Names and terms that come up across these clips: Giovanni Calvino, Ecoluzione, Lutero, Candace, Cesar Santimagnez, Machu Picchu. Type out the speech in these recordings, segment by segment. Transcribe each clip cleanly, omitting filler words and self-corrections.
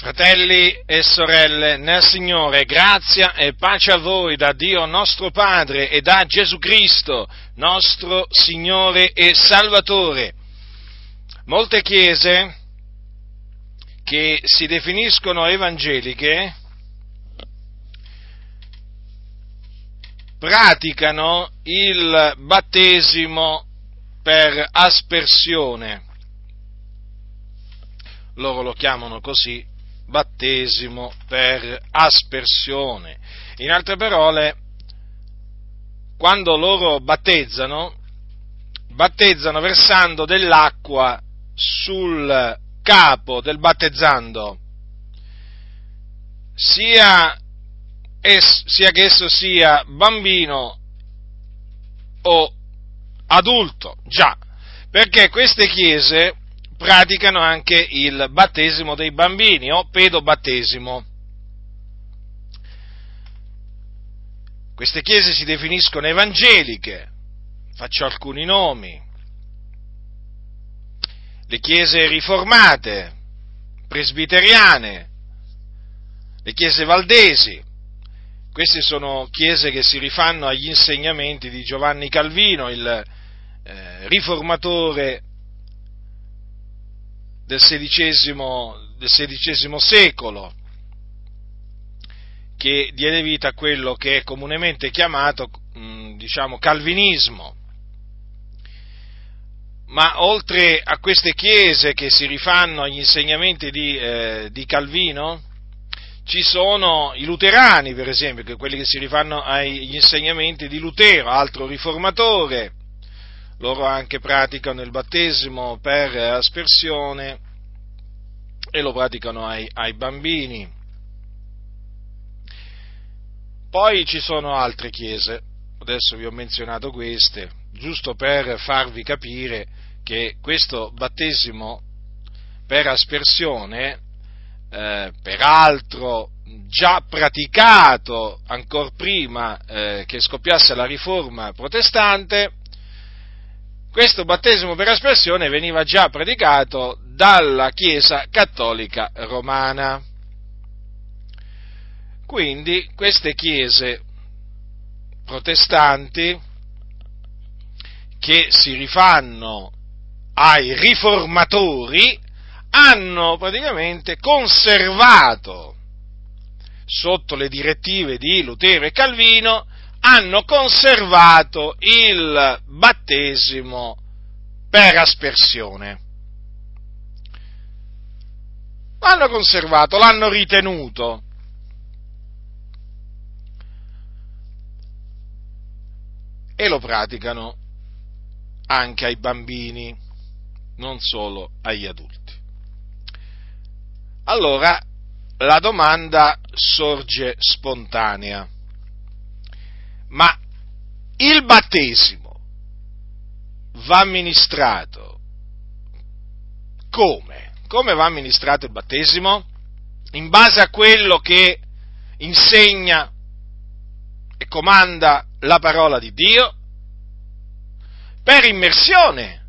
Fratelli e sorelle, nel Signore, grazia e pace a voi da Dio nostro Padre e da Gesù Cristo, nostro Signore e Salvatore. Molte chiese che si definiscono evangeliche praticano il battesimo per aspersione. Loro lo chiamano così, battesimo per aspersione. In altre parole, quando loro battezzano versando dell'acqua sul capo del battezzando, sia che esso sia bambino o adulto, già, perché queste chiese praticano anche il battesimo dei bambini o pedobattesimo. Queste chiese si definiscono evangeliche, faccio alcuni nomi: le chiese riformate, presbiteriane, le chiese valdesi. Queste sono chiese che si rifanno agli insegnamenti di Giovanni Calvino, il riformatore del XVI secolo, che diede vita a quello che è comunemente chiamato, calvinismo. Ma oltre a queste chiese che si rifanno agli insegnamenti di Calvino, ci sono i luterani, per esempio, che quelli che si rifanno agli insegnamenti di Lutero, altro riformatore. Loro anche praticano il battesimo per aspersione e lo praticano ai bambini. Poi ci sono altre chiese, adesso vi ho menzionato queste, giusto per farvi capire che questo battesimo per aspersione, peraltro già praticato ancor prima che scoppiasse la Riforma protestante, questo battesimo per aspersione veniva già praticato dalla Chiesa Cattolica Romana. Quindi queste chiese protestanti che si rifanno ai riformatori hanno praticamente conservato, sotto le direttive di Lutero e Calvino, hanno conservato il battesimo per aspersione. L'hanno conservato, l'hanno ritenuto. E lo praticano anche ai bambini, non solo agli adulti. Allora, la domanda sorge spontanea. Ma il battesimo va amministrato come? Come va amministrato il battesimo? In base a quello che insegna e comanda la parola di Dio? Per immersione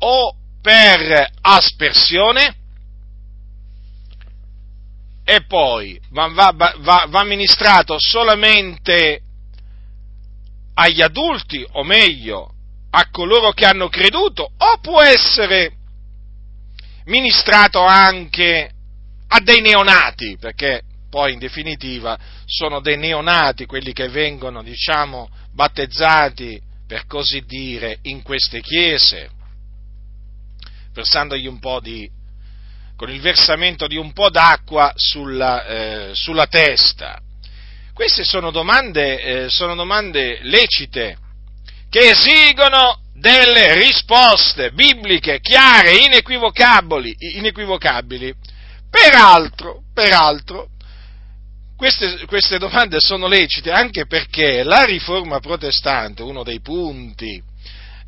o per aspersione? E poi va amministrato solamente agli adulti, o meglio, a coloro che hanno creduto, o può essere ministrato anche a dei neonati, perché poi in definitiva sono dei neonati quelli che vengono, battezzati, per così dire, in queste chiese, con il versamento di un po' d'acqua sulla testa. Queste sono domande lecite, che esigono delle risposte bibliche chiare e inequivocabili. Peraltro, queste domande sono lecite anche perché la Riforma protestante, uno dei punti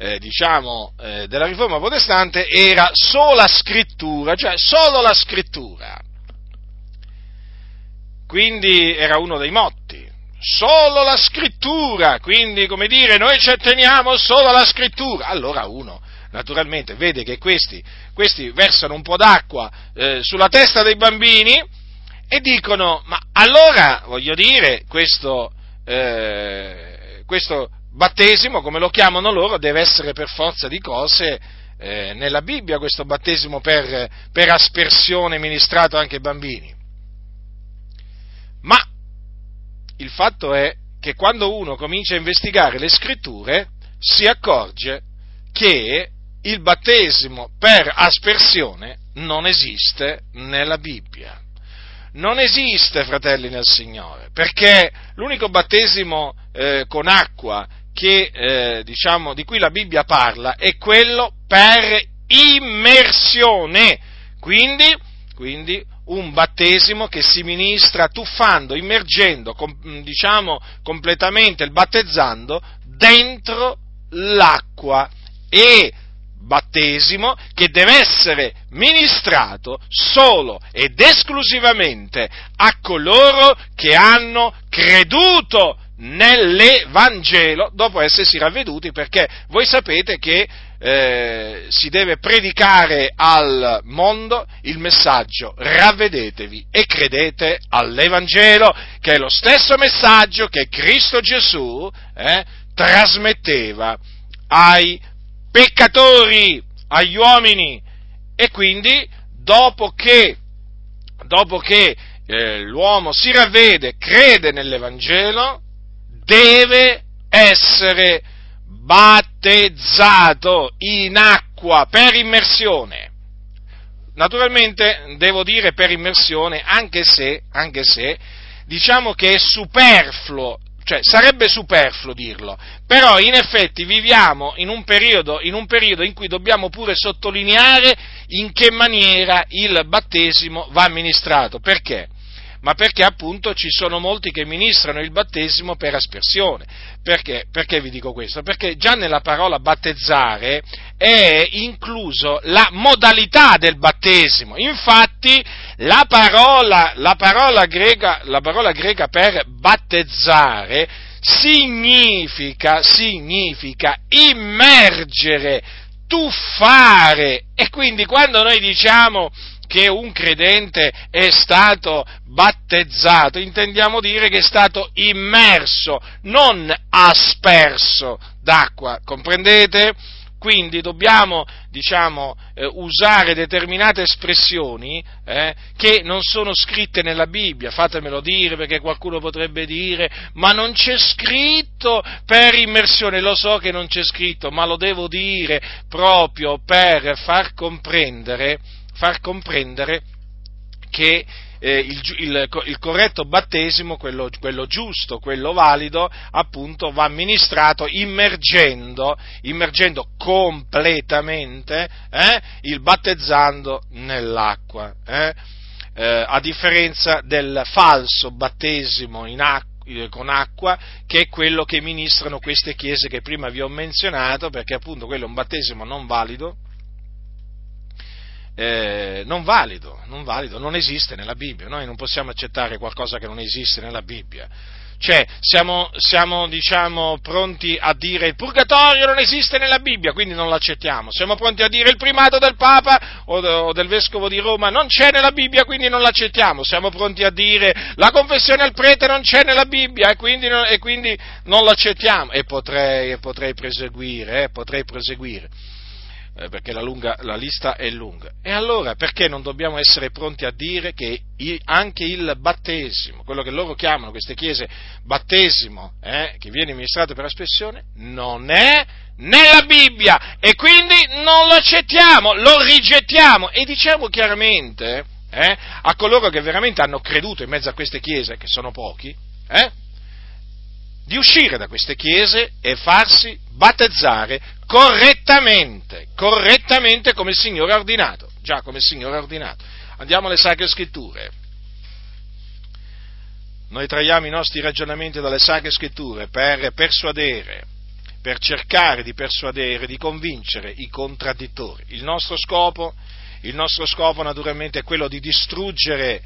della Riforma protestante, era sola scrittura, cioè solo la scrittura. Quindi era uno dei motti, solo la scrittura, quindi noi ci atteniamo solo alla scrittura. Allora uno naturalmente vede che questi versano un po' d'acqua sulla testa dei bambini e dicono: ma allora, voglio dire, questo battesimo, come lo chiamano loro, deve essere per forza di cose nella Bibbia, questo battesimo per aspersione ministrato anche ai bambini. Ma il fatto è che quando uno comincia a investigare le scritture si accorge che il battesimo per aspersione non esiste nella Bibbia. Non esiste, fratelli nel Signore, perché l'unico battesimo con acqua di cui la Bibbia parla è quello per immersione, quindi un battesimo che si ministra tuffando, immergendo, completamente il battezzando dentro l'acqua, e battesimo che deve essere ministrato solo ed esclusivamente a coloro che hanno creduto nell'Evangelo dopo essersi ravveduti, perché voi sapete che si deve predicare al mondo il messaggio: ravvedetevi e credete all'Evangelo, che è lo stesso messaggio che Cristo Gesù trasmetteva ai peccatori, agli uomini. E quindi dopo che l'uomo si ravvede, crede nell'Evangelo, deve essere battezzato in acqua per immersione. Naturalmente devo dire per immersione, anche se diciamo che è superfluo, cioè sarebbe superfluo dirlo, però in effetti viviamo in un periodo in cui dobbiamo pure sottolineare in che maniera il battesimo va amministrato. Perché? Ma perché appunto ci sono molti che ministrano il battesimo per aspersione. Perché vi dico questo? Perché già nella parola battezzare è incluso la modalità del battesimo. Infatti la parola greca per battezzare significa immergere, tuffare. E quindi quando noi diciamo che un credente è stato battezzato, intendiamo dire che è stato immerso, non asperso d'acqua, comprendete? Quindi dobbiamo, usare determinate espressioni che non sono scritte nella Bibbia. Fatemelo dire, perché qualcuno potrebbe dire: ma non c'è scritto per immersione. Lo so che non c'è scritto, ma lo devo dire proprio per far comprendere che il corretto battesimo, quello giusto, quello valido, appunto va amministrato immergendo completamente il battezzando nell'acqua, a differenza del falso battesimo con acqua, che è quello che ministrano queste chiese che prima vi ho menzionato, perché appunto quello è un battesimo non valido, non esiste nella Bibbia. Noi non possiamo accettare qualcosa che non esiste nella Bibbia. Cioè, siamo pronti a dire: il purgatorio non esiste nella Bibbia, quindi non l'accettiamo. Siamo pronti a dire: il primato del Papa o del Vescovo di Roma non c'è nella Bibbia, quindi non l'accettiamo. Siamo pronti a dire: la confessione al prete non c'è nella Bibbia, e quindi non l'accettiamo. E potrei proseguire. Perché la lista è lunga. E allora perché non dobbiamo essere pronti a dire che anche il battesimo, quello che loro chiamano, queste chiese, battesimo che viene amministrato per aspersione, non è nella Bibbia, e quindi non lo accettiamo, lo rigettiamo? E diciamo chiaramente a coloro che veramente hanno creduto in mezzo a queste chiese, che sono pochi, di uscire da queste chiese e farsi battezzare correttamente come il Signore ha ordinato. Già, come il Signore ha ordinato. Andiamo alle Sacre Scritture. Noi traiamo i nostri ragionamenti dalle Sacre Scritture per cercare di persuadere, di convincere i contraddittori. Il nostro scopo naturalmente è quello di distruggere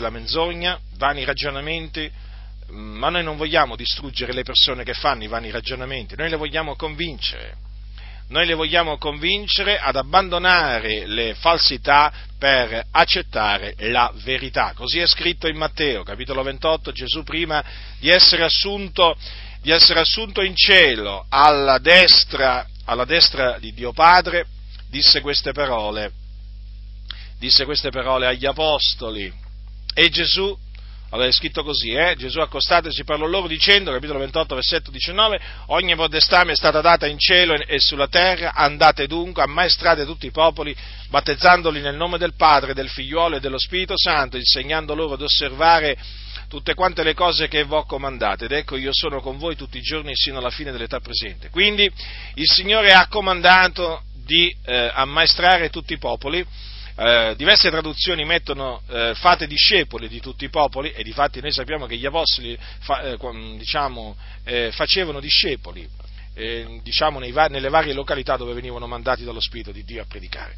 la menzogna, vani ragionamenti. Ma noi non vogliamo distruggere le persone che fanno i vani ragionamenti, noi le vogliamo convincere, noi le vogliamo convincere ad abbandonare le falsità per accettare la verità. Così è scritto in Matteo, capitolo 28, Gesù prima di essere assunto in cielo alla destra di Dio Padre, disse queste parole agli apostoli. E Gesù, allora è scritto così, Gesù accostatosi parlò loro dicendo, capitolo 28, versetto 19, ogni potestà mi è stata data in cielo e sulla terra, andate dunque, ammaestrate tutti i popoli, battezzandoli nel nome del Padre, del Figliuolo e dello Spirito Santo, insegnando loro ad osservare tutte quante le cose che v'ho comandate, ed ecco io sono con voi tutti i giorni sino alla fine dell'età presente. Quindi il Signore ha comandato di ammaestrare tutti i popoli. Diverse traduzioni mettono fate discepoli di tutti i popoli, e difatti noi sappiamo che gli apostoli facevano discepoli nelle varie località dove venivano mandati dallo Spirito di Dio a predicare.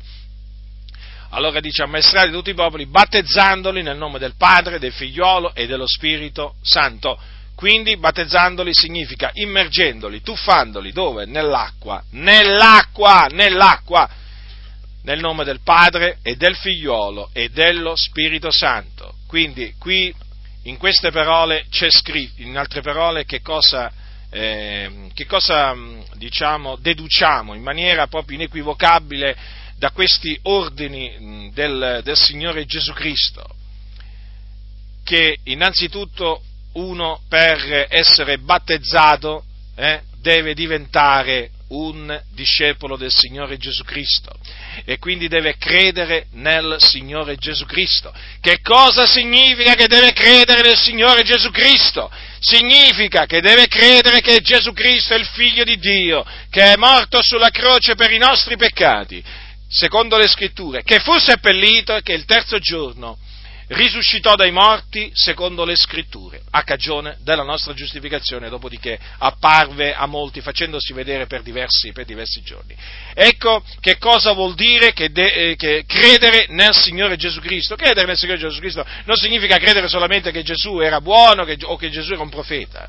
Allora dice ammaestrate tutti i popoli battezzandoli nel nome del Padre, del Figliolo e dello Spirito Santo. Quindi battezzandoli significa immergendoli, tuffandoli, dove? Nell'acqua, nel nome del Padre e del Figliolo e dello Spirito Santo. Quindi qui, in queste parole, c'è scritto, in altre parole, che cosa deduciamo in maniera proprio inequivocabile da questi ordini del Signore Gesù Cristo, che innanzitutto uno per essere battezzato deve diventare un discepolo del Signore Gesù Cristo e quindi deve credere nel Signore Gesù Cristo. Che cosa significa che deve credere nel Signore Gesù Cristo? Significa che deve credere che Gesù Cristo è il Figlio di Dio, che è morto sulla croce per i nostri peccati, secondo le Scritture, che fu seppellito e che il terzo giorno risuscitò dai morti secondo le Scritture, a cagione della nostra giustificazione, dopodiché apparve a molti facendosi vedere per diversi giorni. Ecco che cosa vuol dire che credere nel Signore Gesù Cristo. Credere nel Signore Gesù Cristo non significa credere solamente che Gesù era buono o che Gesù era un profeta.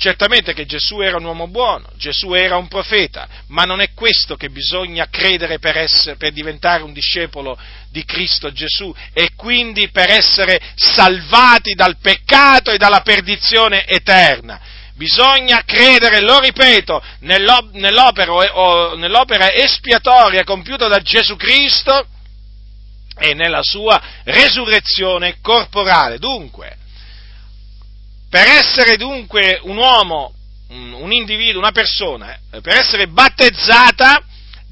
Certamente che Gesù era un uomo buono, Gesù era un profeta, ma non è questo che bisogna credere per diventare un discepolo di Cristo Gesù e quindi per essere salvati dal peccato e dalla perdizione eterna. Bisogna credere, lo ripeto, nell'opera espiatoria compiuta da Gesù Cristo e nella sua resurrezione corporale. Dunque, per essere dunque un uomo, un individuo, una persona, per essere battezzata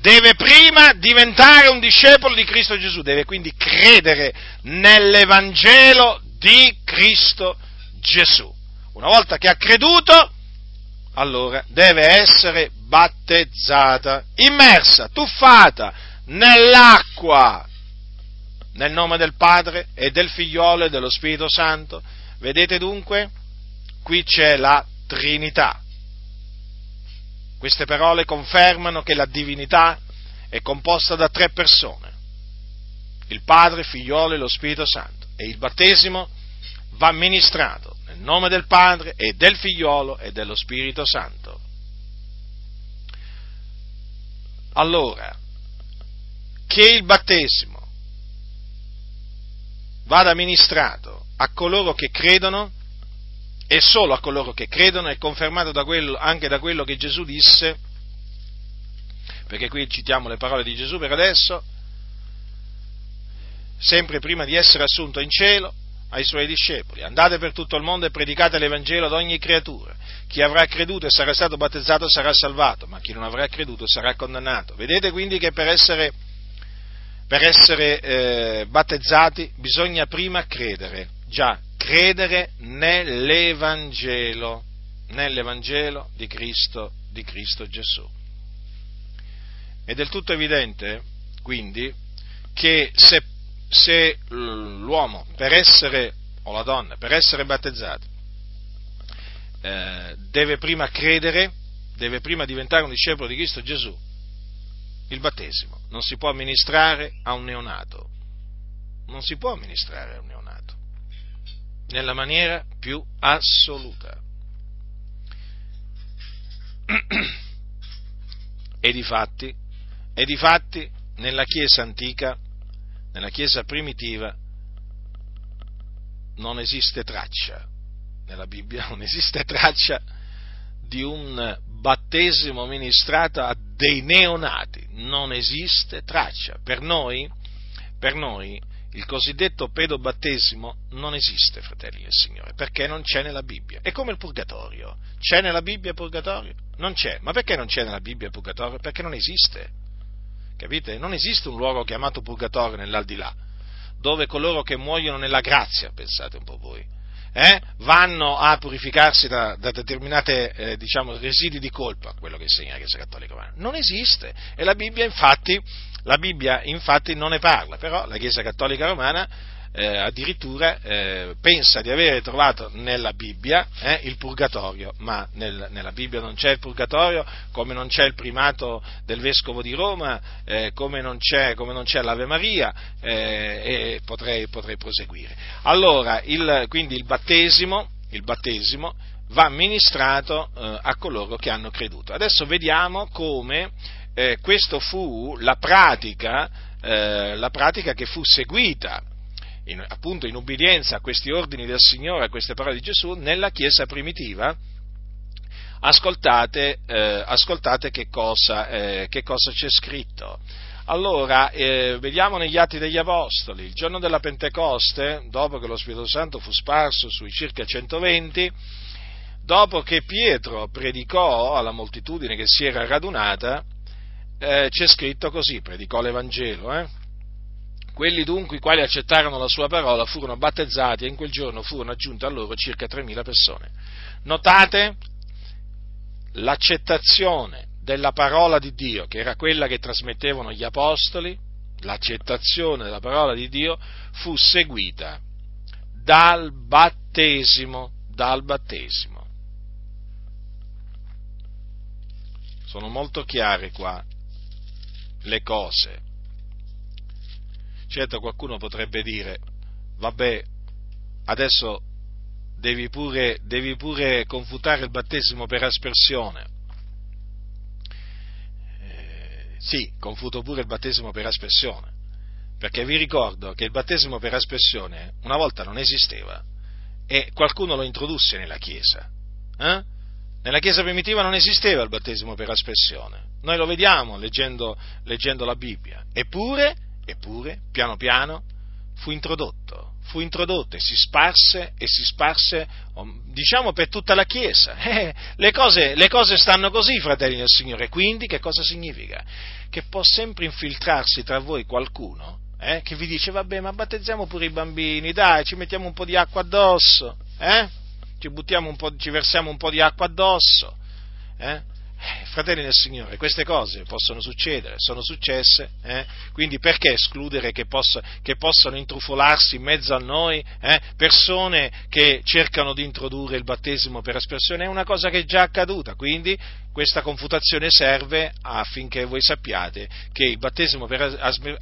deve prima diventare un discepolo di Cristo Gesù, deve quindi credere nell'Evangelo di Cristo Gesù. Una volta che ha creduto, allora deve essere battezzata, immersa, tuffata nell'acqua, nel nome del Padre e del Figliolo e dello Spirito Santo. Vedete dunque? Qui c'è la Trinità. Queste parole confermano che la divinità è composta da tre persone, il Padre, il Figliolo e lo Spirito Santo, e il battesimo va ministrato nel nome del Padre e del Figliolo e dello Spirito Santo. Allora, che il battesimo vada ministrato a coloro che credono, e solo a coloro che credono, è confermato anche da quello che Gesù disse, perché qui citiamo le parole di Gesù per adesso, sempre prima di essere assunto in cielo, ai suoi discepoli: andate per tutto il mondo e predicate l'Evangelo ad ogni creatura. Chi avrà creduto e sarà stato battezzato sarà salvato, ma chi non avrà creduto sarà condannato. Vedete quindi che per essere battezzati bisogna prima credere. Già, credere nell'Evangelo di Cristo Gesù. È del tutto evidente, quindi, che se l'uomo o la donna, per essere battezzati, deve prima diventare un discepolo di Cristo Gesù, il battesimo non si può amministrare a un neonato, nella maniera più assoluta. E difatti nella Chiesa antica, nella Chiesa primitiva, non esiste traccia, nella Bibbia non esiste traccia di un battesimo ministrato a dei neonati, non esiste traccia. Per noi il cosiddetto pedobattesimo non esiste, fratelli del Signore, perché non c'è nella Bibbia. È come il purgatorio. C'è nella Bibbia il purgatorio? Non c'è. Ma perché non c'è nella Bibbia il purgatorio? Perché non esiste. Capite? Non esiste un luogo chiamato purgatorio nell'aldilà, dove coloro che muoiono nella grazia, pensate un po' voi, vanno a purificarsi da determinate residui di colpa, quello che insegna la Chiesa Cattolica Romana. Non esiste. E la Bibbia infatti non ne parla, però la Chiesa Cattolica Romana addirittura pensa di avere trovato nella Bibbia il purgatorio, ma nella Bibbia non c'è il purgatorio, come non c'è il primato del vescovo di Roma, come non c'è l'Ave Maria, e potrei proseguire. Allora, quindi il battesimo va ministrato a coloro che hanno creduto. Adesso vediamo come questo fu la pratica che fu seguita in ubbidienza a questi ordini del Signore, a queste parole di Gesù, nella Chiesa primitiva. Ascoltate che cosa c'è scritto. Allora, vediamo negli Atti degli Apostoli. Il giorno della Pentecoste, dopo che lo Spirito Santo fu sparso sui circa 120, dopo che Pietro predicò alla moltitudine che si era radunata, c'è scritto così, predicò l'Evangelo, Quelli dunque i quali accettarono la sua parola furono battezzati e in quel giorno furono aggiunte a loro circa 3.000 persone. Notate l'accettazione della parola di Dio, che era quella che trasmettevano gli apostoli. L'accettazione della parola di Dio fu seguita dal battesimo. Sono molto chiare qua le cose. Certo, qualcuno potrebbe dire, vabbè, adesso devi pure confutare il battesimo per aspersione. Sì, confuto pure il battesimo per aspersione, perché vi ricordo che il battesimo per aspersione una volta non esisteva e qualcuno lo introdusse nella Chiesa. Nella Chiesa primitiva non esisteva il battesimo per aspersione. Noi lo vediamo leggendo la Bibbia. Eppure, piano piano, fu introdotto e si sparse, diciamo, per tutta la Chiesa. Le cose stanno così, fratelli del Signore. Quindi, che cosa significa? Che può sempre infiltrarsi tra voi qualcuno che vi dice, vabbè, ma battezziamo pure i bambini, dai, ci mettiamo un po' di acqua addosso, ci versiamo un po' di acqua addosso, Fratelli del Signore, queste cose possono succedere, sono successe, quindi perché escludere che possano intrufolarsi in mezzo a noi persone che cercano di introdurre il battesimo per aspersione? È una cosa che è già accaduta, quindi questa confutazione serve affinché voi sappiate che il battesimo per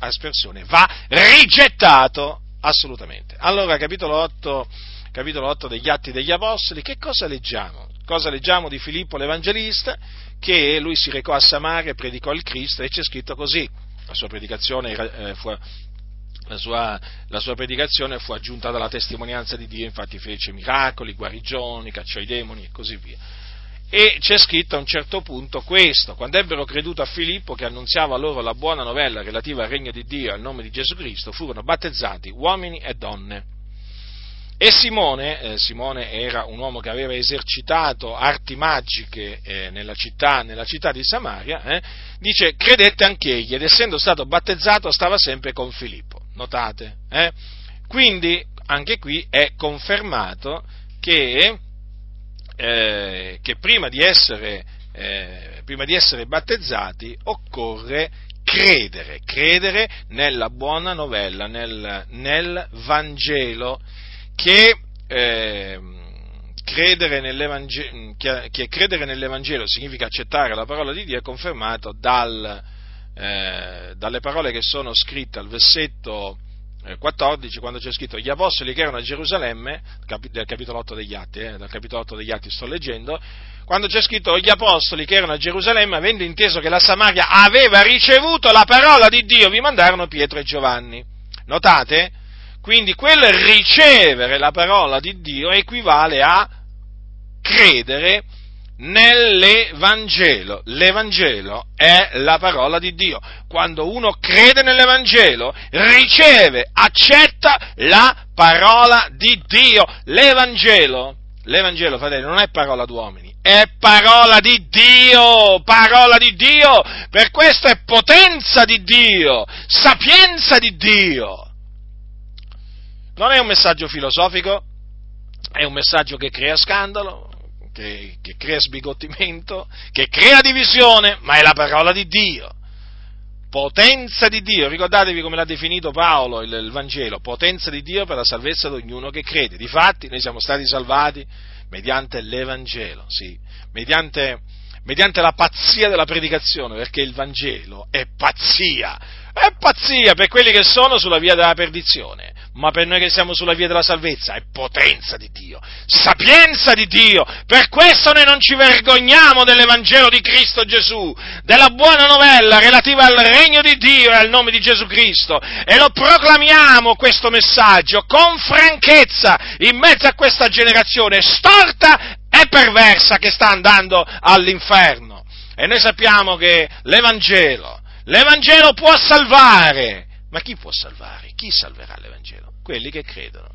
aspersione va rigettato assolutamente. Allora, capitolo 8 degli Atti degli Apostoli, che cosa leggiamo? Cosa leggiamo di Filippo l'Evangelista? Che lui si recò a Samaria e predicò il Cristo, e c'è scritto così: la sua predicazione fu aggiunta dalla testimonianza di Dio, infatti fece miracoli, guarigioni, cacciò i demoni e così via. E c'è scritto a un certo punto questo: quando ebbero creduto a Filippo che annunziava loro la buona novella relativa al regno di Dio e al nome di Gesù Cristo, furono battezzati uomini e donne. E Simone era un uomo che aveva esercitato arti magiche nella città di Samaria, dice, credette anche egli, ed essendo stato battezzato stava sempre con Filippo. Notate, quindi anche qui è confermato che prima di essere battezzati occorre credere nella buona novella, nel Vangelo. Che credere nell'Evangelo significa accettare la parola di Dio è confermato dalle parole che sono scritte al versetto 14, quando c'è scritto gli apostoli che erano a Gerusalemme, del capitolo 8 degli Atti, dal capitolo 8 degli Atti sto leggendo, quando c'è scritto gli apostoli che erano a Gerusalemme, avendo inteso che la Samaria aveva ricevuto la parola di Dio, vi mandarono Pietro e Giovanni. Notate? Quindi quel ricevere la parola di Dio equivale a credere nell'Evangelo. L'Evangelo è la parola di Dio. Quando uno crede nell'Evangelo, riceve, accetta la parola di Dio. L'Evangelo, fratelli, non è parola d'uomini, è parola di Dio, per questo è potenza di Dio, sapienza di Dio. Non è un messaggio filosofico, è un messaggio che crea scandalo, che crea sbigottimento, che crea divisione, ma è la parola di Dio, potenza di Dio. Ricordatevi come l'ha definito Paolo il Vangelo, potenza di Dio per la salvezza di ognuno che crede. Difatti noi siamo stati salvati mediante l'Evangelo, sì, mediante la pazzia della predicazione, perché il Vangelo è pazzia per quelli che sono sulla via della perdizione, ma per noi che siamo sulla via della salvezza è potenza di Dio, sapienza di Dio. Per questo noi non ci vergogniamo dell'Evangelo di Cristo Gesù, della buona novella relativa al regno di Dio e al nome di Gesù Cristo, e lo proclamiamo questo messaggio con franchezza in mezzo a questa generazione storta e perversa che sta andando all'inferno. E noi sappiamo che l'Evangelo può salvare, ma chi può salvare? Chi salverà l'Evangelo? Quelli che credono.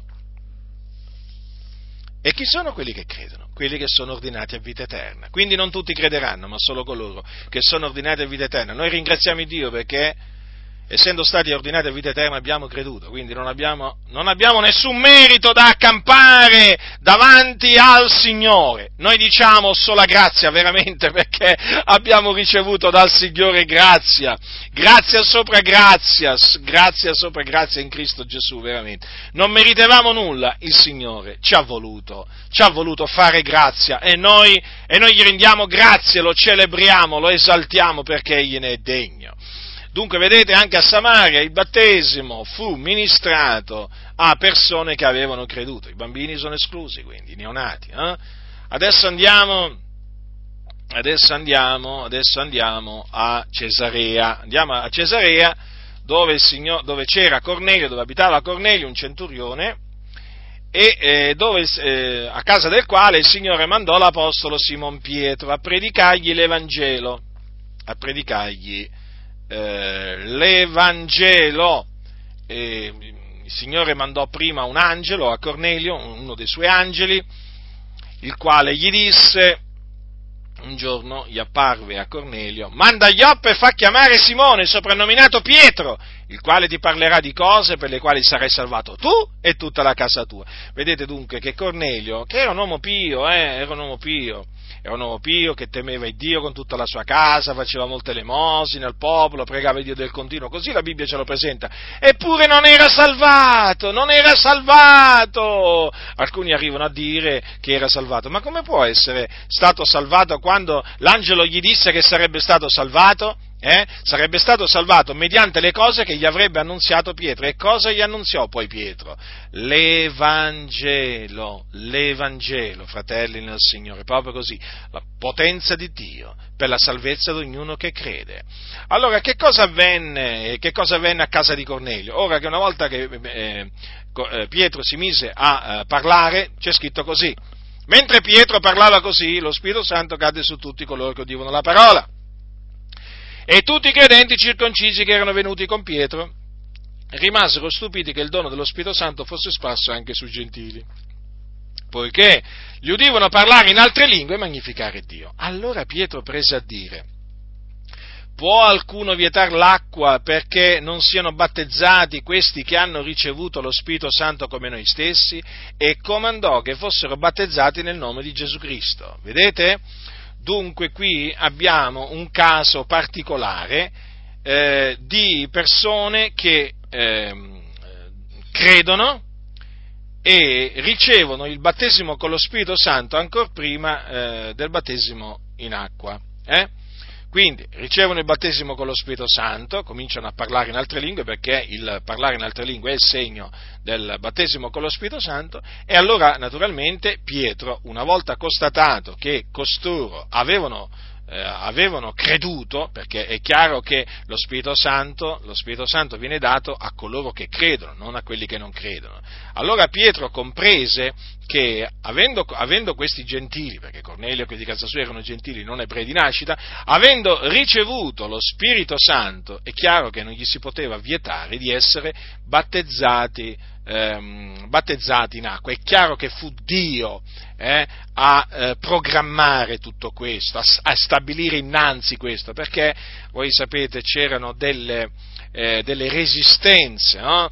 E chi sono quelli che credono? Quelli che sono ordinati a vita eterna. Quindi non tutti crederanno, ma solo coloro che sono ordinati a vita eterna. Noi ringraziamo Dio perché, essendo stati ordinati a vita eterna, abbiamo creduto, quindi non abbiamo nessun merito da accampare davanti al Signore. Noi diciamo sola grazia, veramente, perché abbiamo ricevuto dal Signore grazia sopra grazia in Cristo Gesù, veramente. Non meritevamo nulla, il Signore ci ha voluto fare grazia, e noi gli rendiamo grazie, lo celebriamo, lo esaltiamo perché Egli ne è degno. Dunque, vedete, anche a Samaria il battesimo fu ministrato a persone che avevano creduto. I bambini sono esclusi, quindi, i neonati. Adesso andiamo a Cesarea. Andiamo a Cesarea, dove c'era Cornelio, dove abitava Cornelio, un centurione, e dove a casa del quale il Signore mandò l'apostolo Simon Pietro a predicargli l'Evangelo. Il Signore mandò prima un angelo a Cornelio, uno dei suoi angeli, il quale gli disse, un giorno gli apparve a Cornelio: manda Ioppe e fa chiamare Simone, soprannominato Pietro, il quale ti parlerà di cose per le quali sarai salvato tu e tutta la casa tua. Vedete dunque che Cornelio, che era un uomo pio che temeva Dio con tutta la sua casa, faceva molte elemosine al popolo, pregava il Dio del continuo, così la Bibbia ce lo presenta, eppure non era salvato, alcuni arrivano a dire che era salvato, ma come può essere stato salvato quando l'angelo gli disse che sarebbe stato salvato? Sarebbe stato salvato mediante le cose che gli avrebbe annunziato Pietro. E cosa gli annunziò poi Pietro? L'Evangelo, fratelli nel Signore, proprio così, la potenza di Dio per la salvezza di ognuno che crede. Allora, che cosa avvenne a casa di Cornelio? Ora, che una volta che Pietro si mise a parlare, c'è scritto così: mentre Pietro parlava così, lo Spirito Santo cadde su tutti coloro che udivano la parola, e tutti i credenti circoncisi che erano venuti con Pietro rimasero stupiti che il dono dello Spirito Santo fosse sparso anche sui gentili, poiché gli udivano parlare in altre lingue e magnificare Dio. Allora Pietro prese a dire: può alcuno vietar l'acqua perché non siano battezzati questi che hanno ricevuto lo Spirito Santo come noi stessi? E comandò che fossero battezzati nel nome di Gesù Cristo. Vedete? Dunque qui abbiamo un caso particolare di persone che credono e ricevono il battesimo con lo Spirito Santo ancor prima del battesimo in acqua. Quindi ricevono il battesimo con lo Spirito Santo, cominciano a parlare in altre lingue, perché il parlare in altre lingue è il segno del battesimo con lo Spirito Santo, e allora naturalmente Pietro, una volta constatato che costoro avevano creduto, perché è chiaro che lo Spirito Santo viene dato a coloro che credono, non a quelli che non credono. Allora Pietro comprese che avendo questi gentili, perché Cornelio e quelli di casa sua erano gentili, non ebrei di nascita, avendo ricevuto lo Spirito Santo, è chiaro che non gli si poteva vietare di essere battezzati in acqua. È chiaro che fu Dio a programmare tutto questo, a stabilire innanzi questo, perché voi sapete c'erano delle resistenze, no?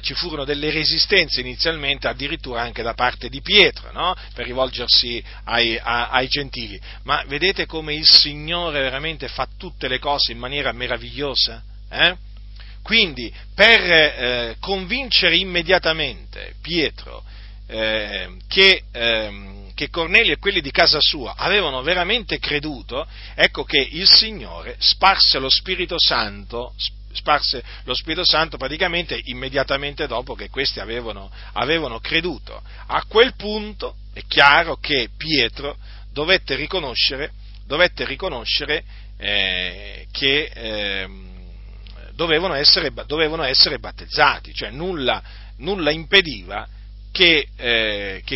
Ci furono delle resistenze inizialmente, addirittura anche da parte di Pietro, no? Per rivolgersi ai gentili. Ma vedete come il Signore veramente fa tutte le cose in maniera meravigliosa? Quindi, per convincere immediatamente Pietro che Cornelio e quelli di casa sua avevano veramente creduto, ecco che il Signore sparse lo Spirito Santo praticamente immediatamente dopo che questi avevano creduto. A quel punto è chiaro che Pietro dovette riconoscere che dovevano essere battezzati, cioè nulla impediva che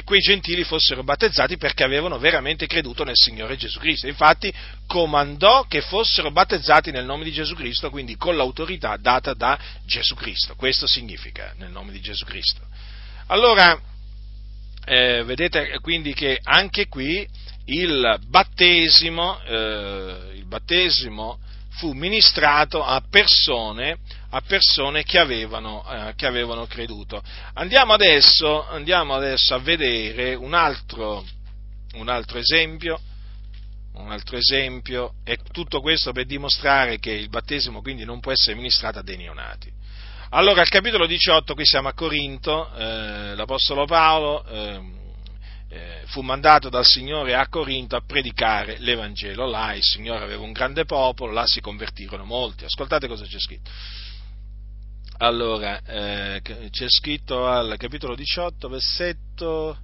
quei gentili fossero battezzati, perché avevano veramente creduto nel Signore Gesù Cristo. Infatti comandò che fossero battezzati nel nome di Gesù Cristo, quindi con l'autorità data da Gesù Cristo. Questo significa nel nome di Gesù Cristo. Allora, vedete quindi che anche qui il battesimo fu ministrato a persone che avevano creduto. Andiamo adesso a vedere un altro esempio, e tutto questo per dimostrare che il battesimo quindi non può essere ministrato a dei neonati. Allora, al capitolo 18, qui siamo a Corinto, l'Apostolo Paolo fu mandato dal Signore a Corinto a predicare l'Evangelo. Là il Signore aveva un grande popolo, là si convertirono molti. Ascoltate cosa c'è scritto. Allora, c'è scritto al capitolo 18, versetto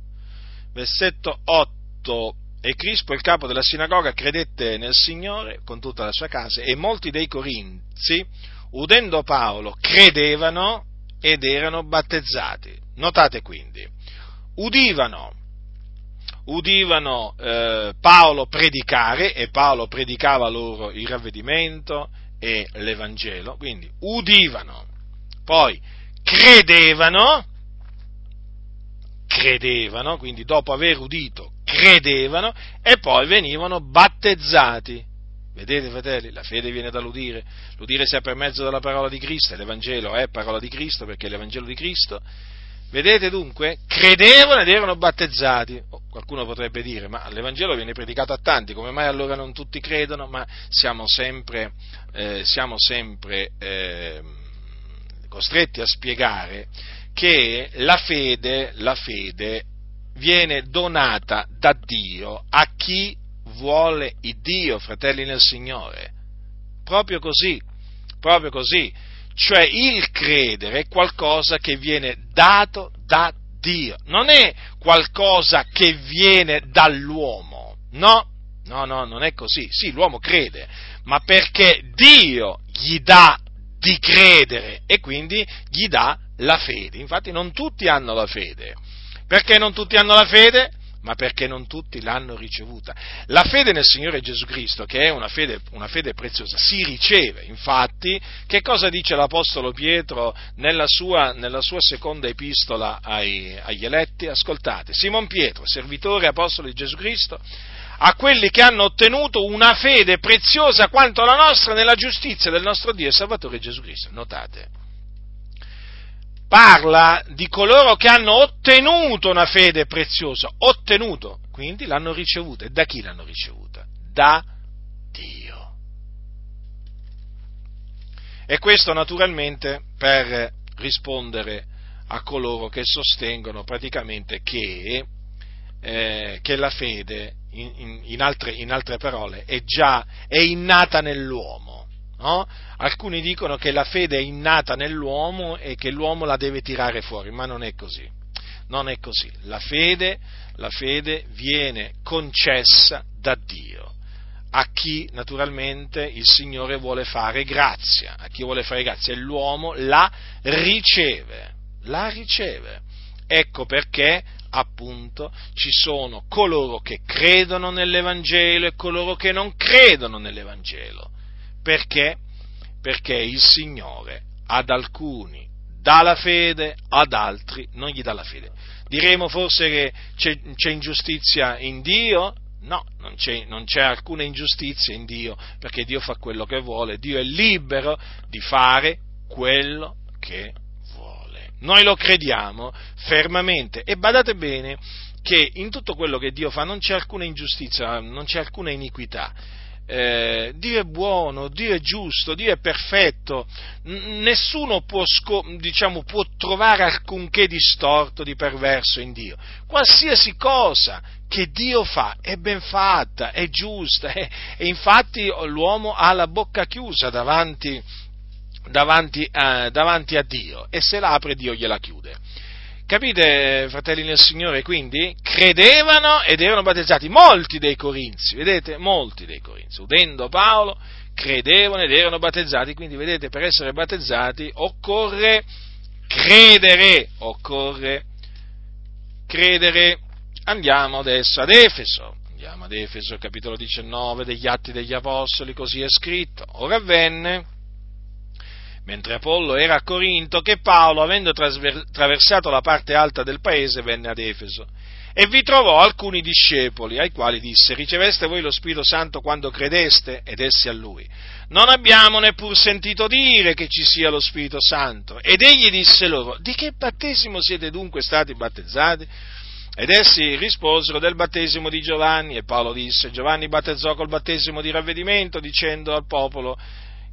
8: e Crispo, il capo della sinagoga, credette nel Signore con tutta la sua casa, e molti dei corinzi, udendo Paolo, credevano ed erano battezzati. Notate quindi, udivano Paolo predicare, e Paolo predicava loro il ravvedimento e l'Evangelo. Quindi udivano, poi credevano, quindi dopo aver udito credevano, e poi venivano battezzati. Vedete, fratelli, la fede viene dall'udire, l'udire sia per mezzo della parola di Cristo, e l'Evangelo è parola di Cristo, perché è l'Evangelo di Cristo. Vedete dunque? Credevano ed erano battezzati. Qualcuno potrebbe dire: ma l'Evangelo viene predicato a tanti, come mai allora non tutti credono? Ma siamo sempre costretti a spiegare che la fede viene donata da Dio a chi vuole Dio, fratelli nel Signore. Proprio così. Cioè il credere è qualcosa che viene dato da Dio, non è qualcosa che viene dall'uomo, no, non è così. Sì, l'uomo crede, ma perché Dio gli dà di credere e quindi gli dà la fede. Infatti non tutti hanno la fede. Perché non tutti hanno la fede? Ma perché non tutti l'hanno ricevuta. La fede nel Signore Gesù Cristo, che è una fede preziosa, si riceve. Infatti, che cosa dice l'Apostolo Pietro nella sua seconda epistola agli eletti? Ascoltate: Simon Pietro, servitore e apostolo di Gesù Cristo, a quelli che hanno ottenuto una fede preziosa quanto la nostra nella giustizia del nostro Dio e Salvatore Gesù Cristo. Notate. Parla di coloro che hanno ottenuto una fede preziosa, quindi l'hanno ricevuta. E da chi l'hanno ricevuta? Da Dio. E questo naturalmente per rispondere a coloro che sostengono praticamente che la fede in altre parole, è innata nell'uomo, no? Alcuni dicono che la fede è innata nell'uomo e che l'uomo la deve tirare fuori, ma non è così. Non è così. La fede viene concessa da Dio a chi naturalmente il Signore vuole fare grazia, a chi vuole fare grazia, e l'uomo la riceve. Ecco perché appunto ci sono coloro che credono nell'Evangelo e coloro che non credono nell'Evangelo. Perché? Perché il Signore ad alcuni dà la fede, ad altri non gli dà la fede. Diremo forse che c'è ingiustizia in Dio? No, non c'è alcuna ingiustizia in Dio, perché Dio fa quello che vuole, Dio è libero di fare quello che vuole. Noi lo crediamo fermamente e badate bene che in tutto quello che Dio fa non c'è alcuna ingiustizia, non c'è alcuna iniquità. Dio è buono, Dio è giusto, Dio è perfetto, nessuno può trovare alcunché di storto, di perverso in Dio. Qualsiasi cosa che Dio fa è ben fatta, è giusta, e infatti l'uomo ha la bocca chiusa davanti a Dio, e se la apre Dio gliela chiude. Capite, fratelli nel Signore? Quindi credevano ed erano battezzati molti dei corinzi, vedete? Molti dei corinzi, udendo Paolo, credevano ed erano battezzati. Quindi, vedete, per essere battezzati occorre credere, Andiamo adesso ad Efeso. Andiamo ad Efeso, capitolo 19 degli Atti degli Apostoli, così è scritto. Ora avvenne, mentre Apollo era a Corinto, che Paolo, avendo traversato la parte alta del paese, venne ad Efeso e vi trovò alcuni discepoli, ai quali disse: riceveste voi lo Spirito Santo quando credeste? Ed essi a lui: non abbiamo neppur sentito dire che ci sia lo Spirito Santo. Ed egli disse loro: di che battesimo siete dunque stati battezzati? Ed essi risposero: del battesimo di Giovanni. E Paolo disse: Giovanni battezzò col battesimo di ravvedimento, dicendo al popolo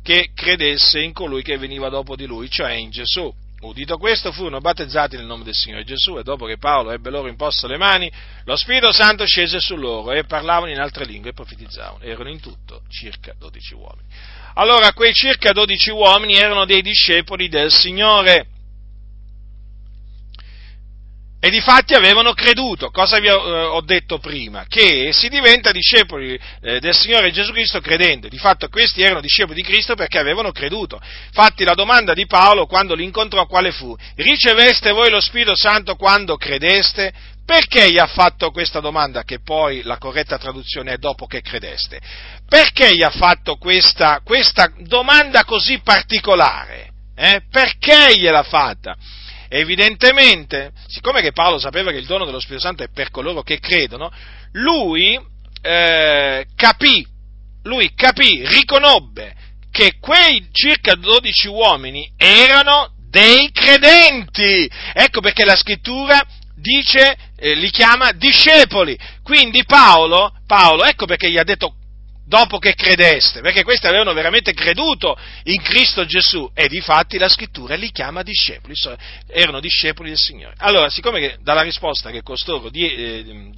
che credesse in colui che veniva dopo di lui, cioè in Gesù. Udito questo, furono battezzati nel nome del Signore Gesù, e dopo che Paolo ebbe loro imposto le mani, lo Spirito Santo scese su loro, e parlavano in altre lingue e profetizzavano. Erano in tutto circa 12 uomini. Allora, quei circa 12 uomini erano dei discepoli del Signore, e difatti avevano creduto. Cosa vi ho detto prima? Che si diventa discepoli del Signore Gesù Cristo credendo. Di fatto questi erano discepoli di Cristo perché avevano creduto. Infatti la domanda di Paolo quando li incontrò quale fu? Riceveste voi lo Spirito Santo quando credeste? Perché gli ha fatto questa domanda, che poi la corretta traduzione è dopo che credeste? Perché gli ha fatto questa domanda così particolare? Perché gliel'ha fatta? Evidentemente, siccome che Paolo sapeva che il dono dello Spirito Santo è per coloro che credono, lui capì, riconobbe che quei circa 12 uomini erano dei credenti. Ecco perché la Scrittura dice, li chiama discepoli. Quindi Paolo, ecco perché gli ha detto dopo che credeste, perché questi avevano veramente creduto in Cristo Gesù, e difatti la Scrittura li chiama discepoli, erano discepoli del Signore. Allora, siccome che dalla risposta che costoro diedero,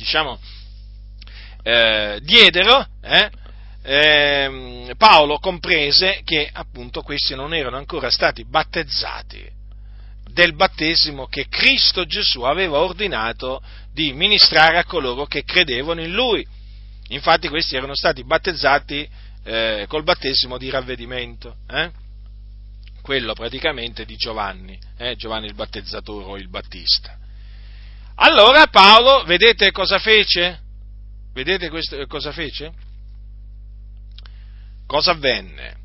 Paolo comprese che appunto questi non erano ancora stati battezzati del battesimo che Cristo Gesù aveva ordinato di ministrare a coloro che credevano in Lui. Infatti questi erano stati battezzati col battesimo di ravvedimento, quello praticamente di Giovanni il battezzatore o il Battista. Allora Paolo, vedete cosa fece? Cosa avvenne?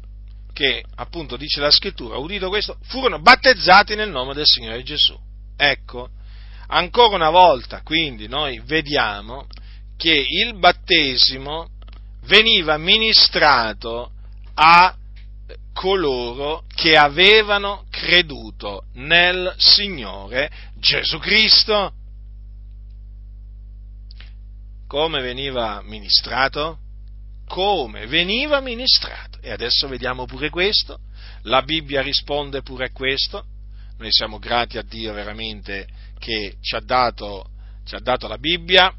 Che appunto dice la Scrittura, udito questo, furono battezzati nel nome del Signore Gesù. Ecco, ancora una volta quindi noi vediamo che il battesimo veniva ministrato a coloro che avevano creduto nel Signore Gesù Cristo. Come veniva ministrato? E adesso vediamo pure questo, la Bibbia risponde pure a questo. Noi siamo grati a Dio veramente che ci ha dato la Bibbia,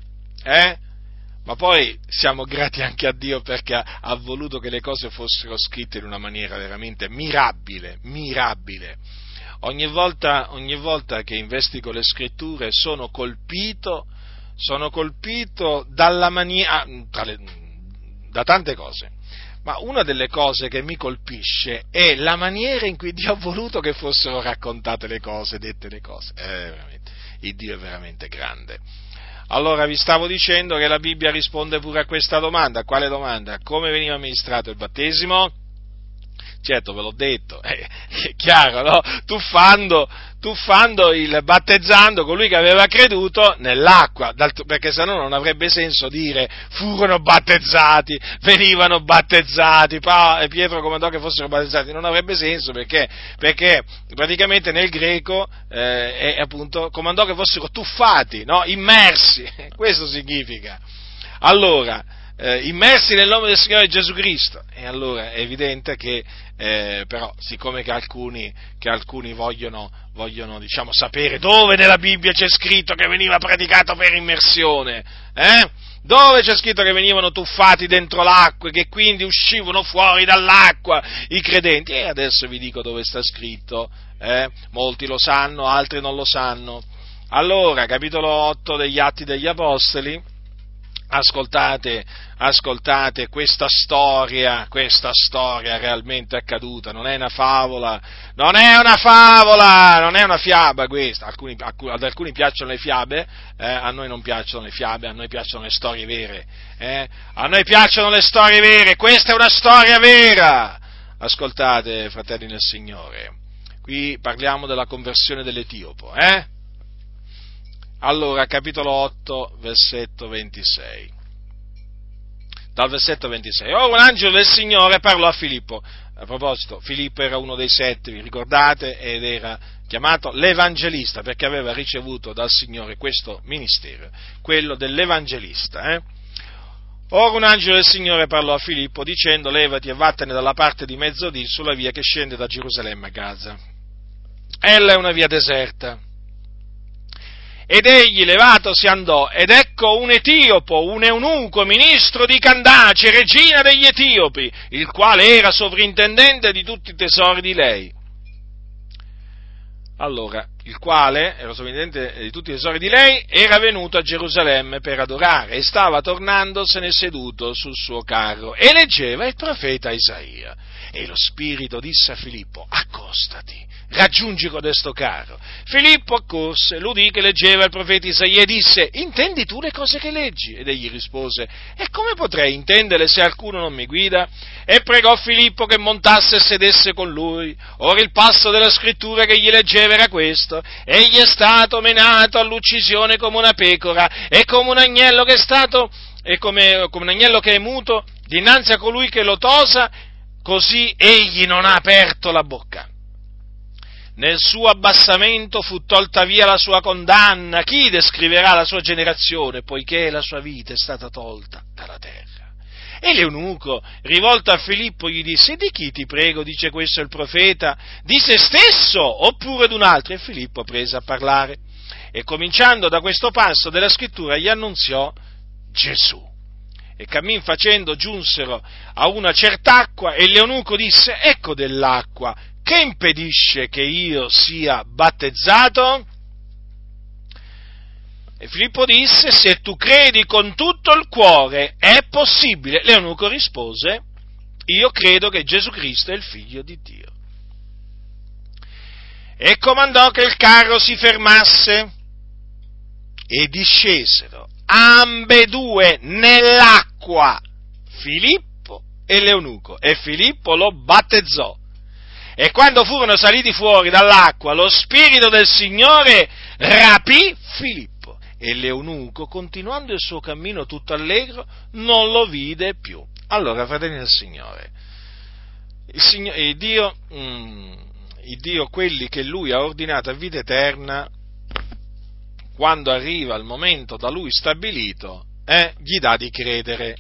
Ma poi siamo grati anche a Dio perché ha voluto che le cose fossero scritte in una maniera veramente mirabile. Ogni volta che investigo le scritture sono colpito dalla maniera, da tante cose, ma una delle cose che mi colpisce è la maniera in cui Dio ha voluto che fossero raccontate le cose, dette le cose. Veramente, il Dio è veramente grande. Allora vi stavo dicendo che la Bibbia risponde pure a questa domanda. Quale domanda? Come veniva amministrato il battesimo? Certo, ve l'ho detto, è chiaro, no? Battezzando colui che aveva creduto nell'acqua, perché sennò non avrebbe senso dire furono battezzati, venivano battezzati, Pietro comandò che fossero battezzati, non avrebbe senso perché praticamente nel greco appunto comandò che fossero tuffati, no? Immersi, questo significa. Allora, immersi nel nome del Signore Gesù Cristo, e allora è evidente che però siccome che alcuni vogliono diciamo sapere dove nella Bibbia c'è scritto che veniva praticato per immersione, dove c'è scritto che venivano tuffati dentro l'acqua e che quindi uscivano fuori dall'acqua i credenti, e adesso vi dico dove sta scritto, molti lo sanno, altri non lo sanno. Allora, capitolo 8 degli Atti degli Apostoli. Ascoltate questa storia realmente accaduta, non è una favola, non è una fiaba questa. Ad alcuni piacciono le fiabe, a noi non piacciono le fiabe, a noi piacciono le storie vere, questa è una storia vera. Ascoltate, fratelli nel Signore, qui parliamo della conversione dell'Etiopo, Allora, capitolo 8, versetto 26. Dal versetto 26. Ora un angelo del Signore parlò a Filippo. A proposito, Filippo era uno dei sette, vi ricordate, ed era chiamato l'evangelista, perché aveva ricevuto dal Signore questo ministero, quello dell'evangelista, Ora un angelo del Signore parlò a Filippo dicendo: levati e vattene dalla parte di Mezzodì sulla via che scende da Gerusalemme a Gaza. Ella è una via deserta. Ed egli, levatosi, andò, ed ecco un etiopo, un eunuco, ministro di Candace, regina degli Etiopi, il quale era sovrintendente di tutti i tesori di lei. Allora, il quale era sovrintendente di tutti i tesori di lei, era venuto a Gerusalemme per adorare, e stava tornandosene seduto sul suo carro, e leggeva il profeta Isaia. E lo spirito disse a Filippo: accostati, raggiungi codesto carro. Filippo accorse, l'udì che leggeva il profeta Isaia, e disse: intendi tu le cose che leggi? Ed egli rispose: e come potrei intenderle se alcuno non mi guida? E pregò Filippo che montasse e sedesse con lui. Ora il passo della scrittura che gli leggeva era questo: egli è stato menato all'uccisione come una pecora, e come un agnello che è stato, e come un agnello che è muto dinanzi a colui che lo tosa, così egli non ha aperto la bocca. Nel suo abbassamento fu tolta via la sua condanna. Chi descriverà la sua generazione, poiché la sua vita è stata tolta dalla terra? E l'eunuco, rivolto a Filippo, gli disse: di chi, ti prego, dice questo il profeta? Di se stesso oppure d'un altro? E Filippo prese a parlare, e cominciando da questo passo della scrittura gli annunziò Gesù. E cammin facendo giunsero a una cert'acqua, e l'eunuco disse: ecco dell'acqua, che impedisce che io sia battezzato? E Filippo disse: se tu credi con tutto il cuore, è possibile. L'eunuco rispose: io credo che Gesù Cristo è il Figlio di Dio. E comandò che il carro si fermasse, e discesero ambedue nell'acqua, Filippo e l'eunuco, e Filippo lo battezzò. E quando furono saliti fuori dall'acqua, lo spirito del Signore rapì Filippo, e l'eunuco, continuando il suo cammino tutto allegro, non lo vide più. Allora, fratelli del Signore, il Dio, quelli che Lui ha ordinato a vita eterna, quando arriva il momento da Lui stabilito, gli dà di credere,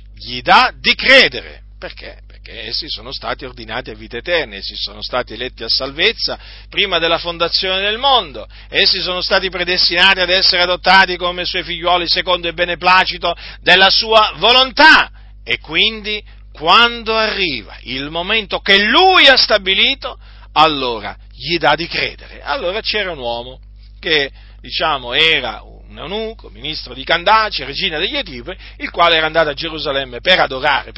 perché? perché essi sono stati ordinati a vita eterna, essi sono stati eletti a salvezza prima della fondazione del mondo, essi sono stati predestinati ad essere adottati come suoi figlioli secondo il beneplacito della sua volontà, e quindi quando arriva il momento che lui ha stabilito, allora gli dà di credere. Allora c'era un uomo che, diciamo, era un eunuco, ministro di Candace, regina degli Etiopi, il quale era andato a Gerusalemme per adorare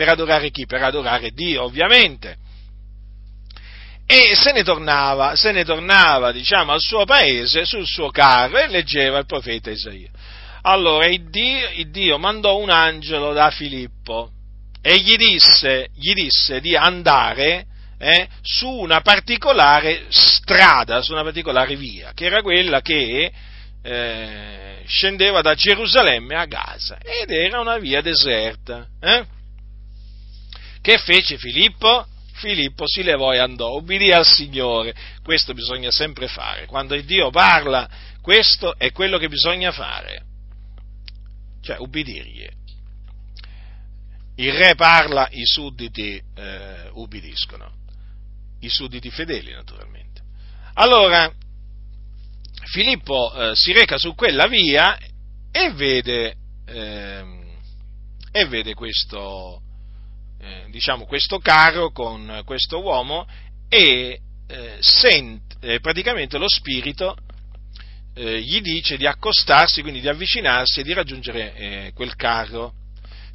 chi? Per adorare Dio, ovviamente. E se ne tornava, diciamo, al suo paese, sul suo carro, e leggeva il profeta Isaia. Allora il Dio mandò un angelo da Filippo e gli disse di andare su una particolare strada, su una particolare via, che era quella che scendeva da Gerusalemme a Gaza, ed era una via deserta. Che fece Filippo? Filippo si levò e andò, obbedì al Signore. Questo bisogna sempre fare, quando il Dio parla, questo è quello che bisogna fare, cioè ubbidirgli. Il re parla, i sudditi ubbidiscono, i sudditi fedeli naturalmente. Allora Filippo si reca su quella via e vede questo, diciamo, questo carro con questo uomo, e sente praticamente lo spirito gli dice di accostarsi, quindi di avvicinarsi e di raggiungere quel carro.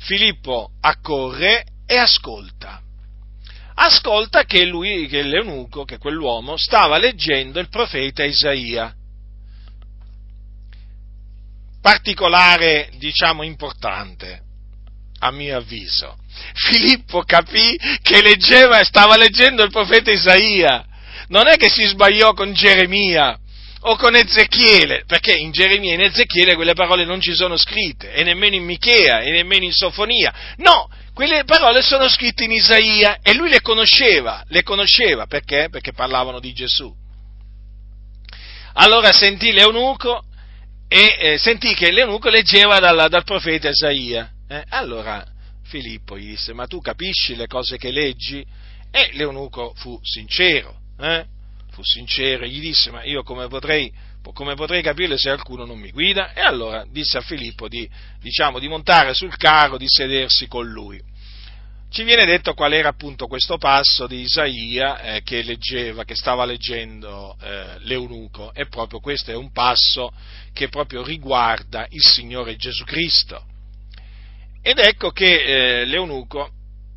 Filippo accorre e ascolta che l'eunuco, che quell'uomo stava leggendo il profeta Isaia. Particolare, diciamo, importante, a mio avviso. Filippo capì che stava leggendo il profeta Isaia. Non è che si sbagliò con Geremia o con Ezechiele, perché in Geremia e in Ezechiele quelle parole non ci sono scritte, e nemmeno in Michea, e nemmeno in Sofonia. No, quelle parole sono scritte in Isaia, e lui le conosceva, perché? Perché parlavano di Gesù. Allora sentì l'eunuco, e sentì che l'eunuco leggeva dal profeta Isaia. Allora Filippo gli disse: ma tu capisci le cose che leggi? E l'eunuco fu sincero, gli disse: ma io come potrei capirle se alcuno non mi guida? E allora disse a Filippo di montare sul carro, di sedersi con lui. Ci viene detto qual era appunto questo passo di Isaia che stava leggendo l'eunuco, e proprio questo è un passo che proprio riguarda il Signore Gesù Cristo. Ed ecco che l'eunuco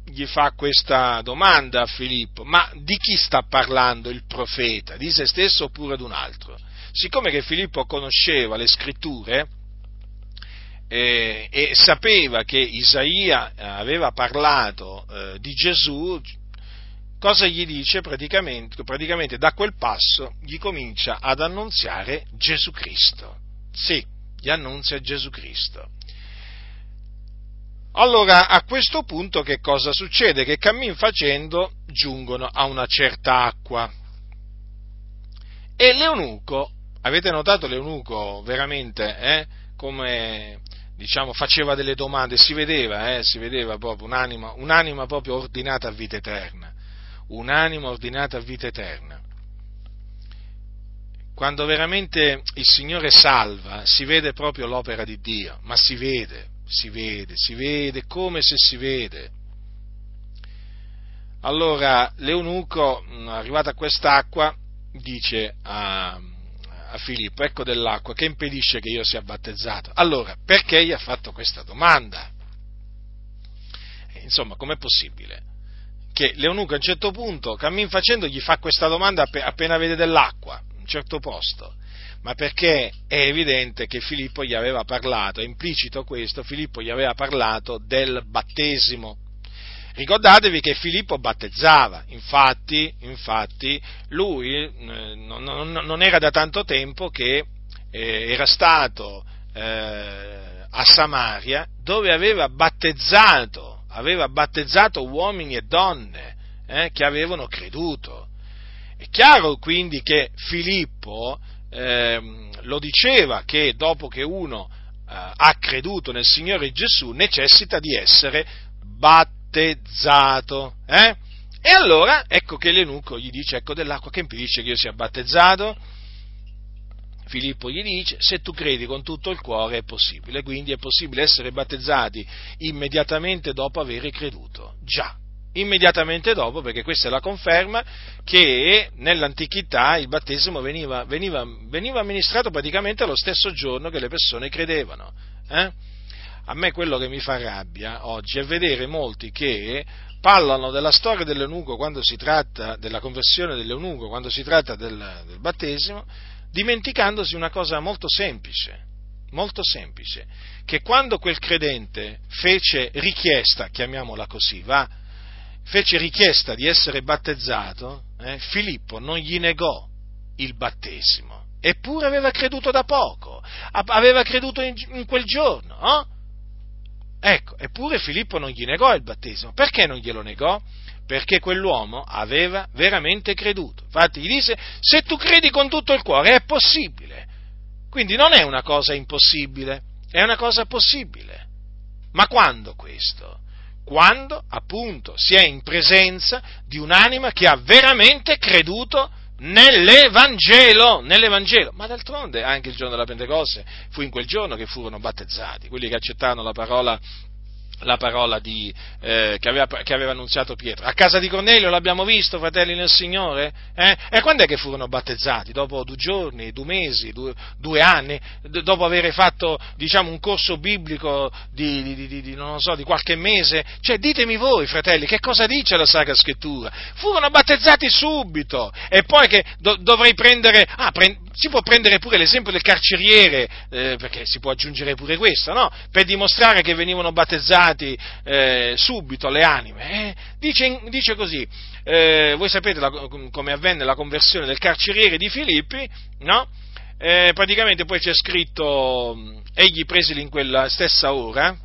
gli fa questa domanda a Filippo: ma di chi sta parlando il profeta? Di se stesso oppure ad un altro? Siccome che Filippo conosceva le scritture, e sapeva che Isaia aveva parlato di Gesù, cosa gli dice? Praticamente da quel passo gli comincia ad annunziare Gesù Cristo. Sì, gli annunzia Gesù Cristo. Allora a questo punto che cosa succede? Che cammin facendo giungono a una certa acqua, e l'eunuco, avete notato l'eunuco veramente come, diciamo, faceva delle domande, si vedeva proprio un'anima proprio ordinata a vita eterna, un'anima ordinata a vita eterna. Quando veramente il Signore salva, si vede proprio l'opera di Dio, ma si vede come se si vede. Allora l'eunuco, arrivato a quest'acqua, dice a Filippo: ecco dell'acqua che impedisce che io sia battezzato. Allora, perché gli ha fatto questa domanda? Insomma, com'è possibile che l'eunuco a un certo punto, cammin facendo, gli fa questa domanda appena vede dell'acqua, un certo posto? Ma perché è evidente che Filippo gli aveva parlato, è implicito questo, Filippo gli aveva parlato del battesimo. Ricordatevi che Filippo battezzava, infatti lui non era da tanto tempo che era stato a Samaria, dove aveva battezzato uomini e donne che avevano creduto. È chiaro quindi che Filippo lo diceva che dopo che uno ha creduto nel Signore Gesù necessita di essere battezzato. battezzato. E allora ecco che l'eunuco gli dice: ecco dell'acqua, che impedisce che io sia battezzato? Filippo gli dice: se tu credi con tutto il cuore è possibile. Quindi è possibile essere battezzati immediatamente dopo avere creduto. Già, immediatamente dopo, perché questa è la conferma che nell'antichità il battesimo veniva amministrato praticamente allo stesso giorno che le persone credevano. A me quello che mi fa rabbia oggi è vedere molti che parlano della storia dell'eunuco quando si tratta della conversione dell'eunuco, quando si tratta del battesimo, dimenticandosi una cosa molto semplice, che quando quel credente fece richiesta, chiamiamola così, fece richiesta di essere battezzato, Filippo non gli negò il battesimo, eppure aveva creduto da poco, aveva creduto in quel giorno, no? Ecco, eppure Filippo non gli negò il battesimo. Perché non glielo negò? Perché quell'uomo aveva veramente creduto. Infatti gli disse: se tu credi con tutto il cuore è possibile. Quindi non è una cosa impossibile, è una cosa possibile. Ma quando questo? Quando appunto si è in presenza di un'anima che ha veramente creduto nell'Evangelo. Ma d'altronde anche il giorno della Pentecoste fu in quel giorno che furono battezzati quelli che accettarono la parola che aveva annunziato Pietro. A casa di Cornelio l'abbiamo visto, fratelli nel Signore, e quando è che furono battezzati? Dopo 2 giorni, 2 mesi, 2 anni, dopo aver fatto, diciamo, un corso biblico di qualche mese? Cioè, ditemi voi, fratelli, che cosa dice la Sacra Scrittura? Furono battezzati subito. E poi che dovrei prendere... si può prendere pure l'esempio del carceriere, perché si può aggiungere pure questo, no? Per dimostrare che venivano battezzati subito le anime. Dice così: voi sapete come avvenne la conversione del carceriere di Filippi, no? Praticamente poi c'è scritto: egli presili in quella stessa ora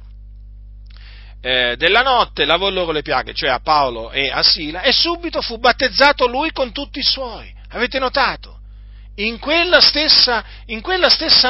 della notte, lavò loro le piaghe, cioè a Paolo e a Sila, e subito fu battezzato lui con tutti i suoi. Avete notato? In quella stessa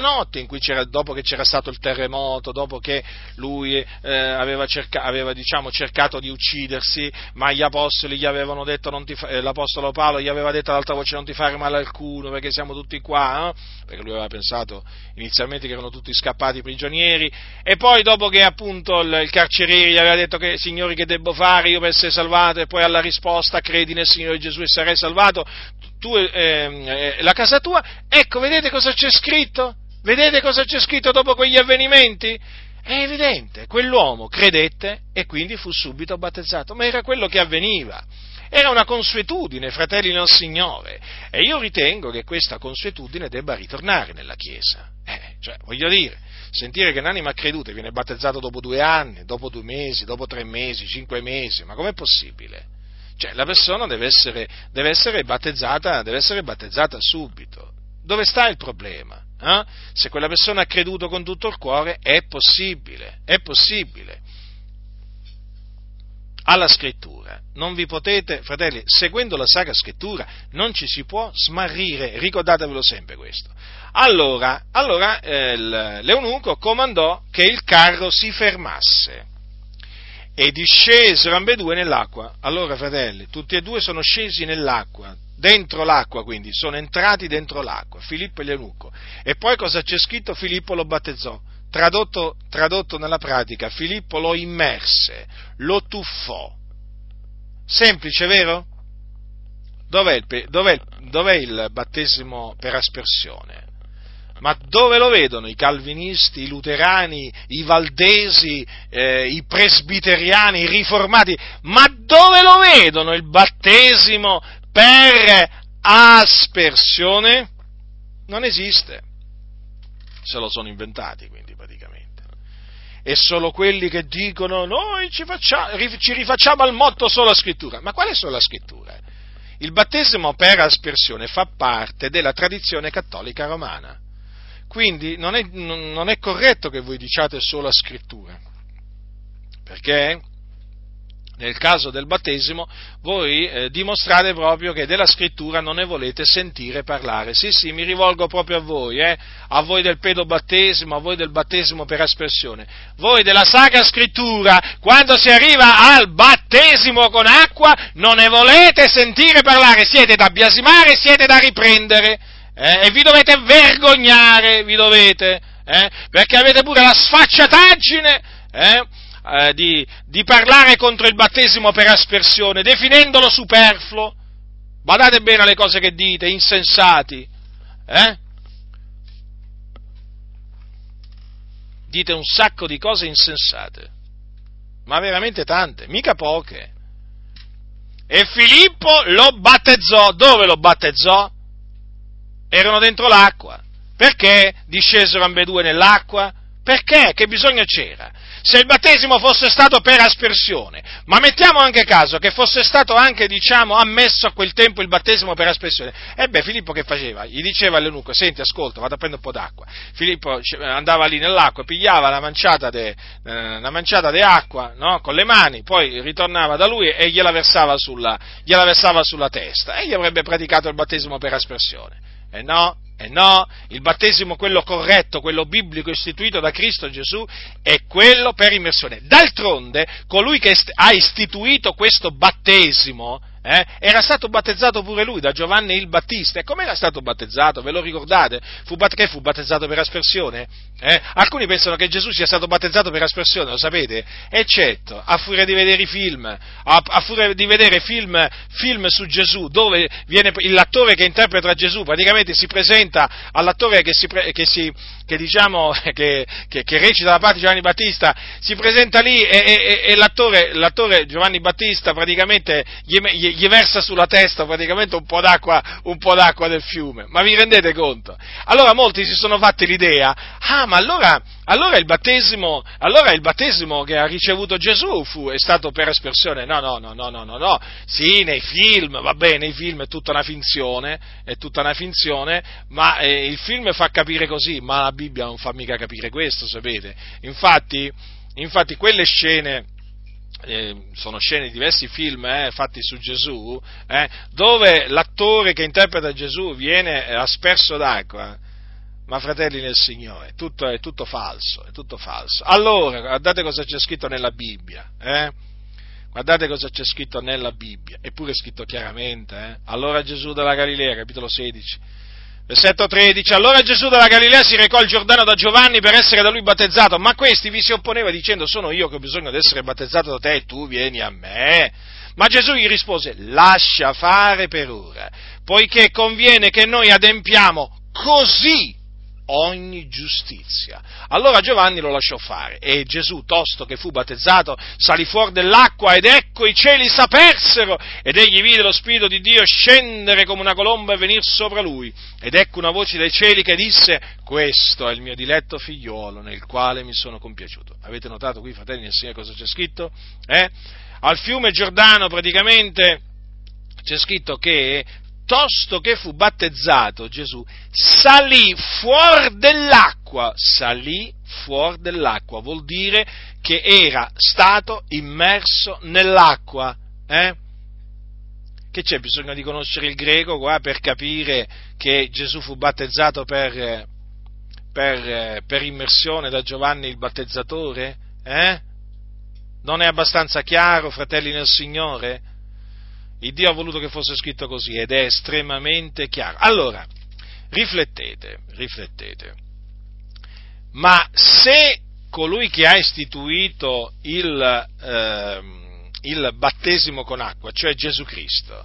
notte in cui dopo che c'era stato il terremoto, dopo che lui aveva cercato di uccidersi, ma gli apostoli gli avevano detto, l'apostolo Paolo gli aveva detto ad alta voce: non ti fare male alcuno, perché siamo tutti qua, no? Perché lui aveva pensato inizialmente che erano tutti scappati prigionieri, e poi dopo che appunto il carceriere gli aveva detto: che signori, che debbo fare io per essere salvato? E poi alla risposta: credi nel Signore Gesù e sarai salvato tu la casa tua. Ecco, vedete cosa c'è scritto? Vedete cosa c'è scritto dopo quegli avvenimenti? È evidente, quell'uomo credette e quindi fu subito battezzato, ma era quello che avveniva, era una consuetudine, fratelli nel Signore, e io ritengo che questa consuetudine debba ritornare nella Chiesa. Cioè, voglio dire, sentire che un'anima creduta viene battezzata dopo 2 anni, dopo 2 mesi, dopo 3 mesi, 5 mesi, ma com'è possibile? Cioè, la persona deve essere battezzata subito. Dove sta il problema? Se quella persona ha creduto con tutto il cuore, è possibile. Alla Scrittura non vi potete, fratelli, seguendo la Sacra Scrittura non ci si può smarrire, ricordatevelo sempre questo. Allora, l'eunuco comandò che il carro si fermasse. E discesero ambedue nell'acqua. Allora, fratelli, tutti e 2 sono scesi nell'acqua, dentro l'acqua, quindi sono entrati dentro l'acqua, Filippo e l'eunuco. E poi cosa c'è scritto? Filippo lo battezzò. Tradotto nella pratica, Filippo lo immerse, lo tuffò. Semplice, vero? Dov'è il battesimo per aspersione? Ma dove lo vedono i calvinisti, i luterani, i valdesi, i presbiteriani, i riformati? Ma dove lo vedono il battesimo per aspersione? Non esiste. Se lo sono inventati, quindi, praticamente. E solo quelli che dicono: noi ci rifacciamo al motto sola Scrittura. Ma quale è sola Scrittura? Il battesimo per aspersione fa parte della tradizione cattolica romana. Quindi non è corretto che voi diciate sola Scrittura, perché nel caso del battesimo, voi dimostrate proprio che della scrittura non ne volete sentire parlare. Sì, sì, mi rivolgo proprio a voi del pedobattesimo, a voi del battesimo per aspersione. Voi della Sacra Scrittura, quando si arriva al battesimo con acqua, non ne volete sentire parlare, siete da biasimare, siete da riprendere, e vi dovete vergognare, perché avete pure la sfacciataggine, di parlare contro il battesimo per aspersione, definendolo superfluo. Badate bene alle cose che dite, insensati, dite un sacco di cose insensate, ma veramente tante, mica poche. E Filippo lo battezzò. Dove lo battezzò? Erano dentro l'acqua. Perché discesero ambedue nell'acqua? Perché? Che bisogno c'era? Se il battesimo fosse stato per aspersione, ma mettiamo anche caso che fosse stato anche, ammesso a quel tempo il battesimo per aspersione, Filippo che faceva? Gli diceva all'eunuco: senti, ascolta, vado a prendere un po' d'acqua. Filippo andava lì nell'acqua, pigliava una manciata di acqua, no? Con le mani, poi ritornava da lui e gliela versava sulla testa, e gli avrebbe praticato il battesimo per aspersione. No, il battesimo, quello corretto, quello biblico istituito da Cristo Gesù, è quello per immersione. D'altronde, colui che ha istituito questo battesimo, era stato battezzato pure lui da Giovanni il Battista. E come era stato battezzato? Ve lo ricordate? Fu battezzato per aspersione? Alcuni pensano che Gesù sia stato battezzato per aspersione, lo sapete? Eccetto, a furia di vedere i film, a furia di vedere film su Gesù, dove viene l'attore che interpreta Gesù, praticamente si presenta all'attore che recita la parte di Giovanni Battista, si presenta lì e l'attore Giovanni Battista praticamente gli versa sulla testa praticamente un po' d'acqua del fiume. Ma vi rendete conto? Allora molti si sono fatti l'idea: ma allora il battesimo che ha ricevuto Gesù è stato per aspersione. No. Sì, nei film, va bene, nei film è tutta una finzione, ma il film fa capire così, ma la Bibbia non fa mica capire questo, sapete? Infatti quelle scene sono scene di diversi film fatti su Gesù, dove l'attore che interpreta Gesù viene asperso d'acqua. Ma fratelli nel Signore, è tutto falso. Allora, guardate cosa c'è scritto nella Bibbia, eppure è scritto chiaramente, Allora Gesù dalla Galilea, capitolo 16, versetto 13, allora Gesù dalla Galilea si recò al Giordano da Giovanni per essere da lui battezzato, ma questi vi si opponeva dicendo: sono io che ho bisogno di essere battezzato da te e tu vieni a me? Ma Gesù gli rispose: lascia fare per ora, poiché conviene che noi adempiamo così ogni giustizia. Allora Giovanni lo lasciò fare, e Gesù, tosto che fu battezzato, salì fuori dell'acqua, ed ecco i cieli s'apersero, ed egli vide lo Spirito di Dio scendere come una colomba e venir sopra lui, ed ecco una voce dai cieli che disse: questo è il mio diletto figliolo, nel quale mi sono compiaciuto. Avete notato qui, fratelli nel Signore, cosa c'è scritto? Al fiume Giordano praticamente c'è scritto che tosto che fu battezzato, Gesù salì fuori dell'acqua, vuol dire che era stato immerso nell'acqua, Che c'è bisogno di conoscere il greco qua per capire che Gesù fu battezzato per immersione da Giovanni il battezzatore, Non è abbastanza chiaro, fratelli nel Signore? Il Dio ha voluto che fosse scritto così, ed è estremamente chiaro. Allora, riflettete. Ma se colui che ha istituito il battesimo con acqua, cioè Gesù Cristo,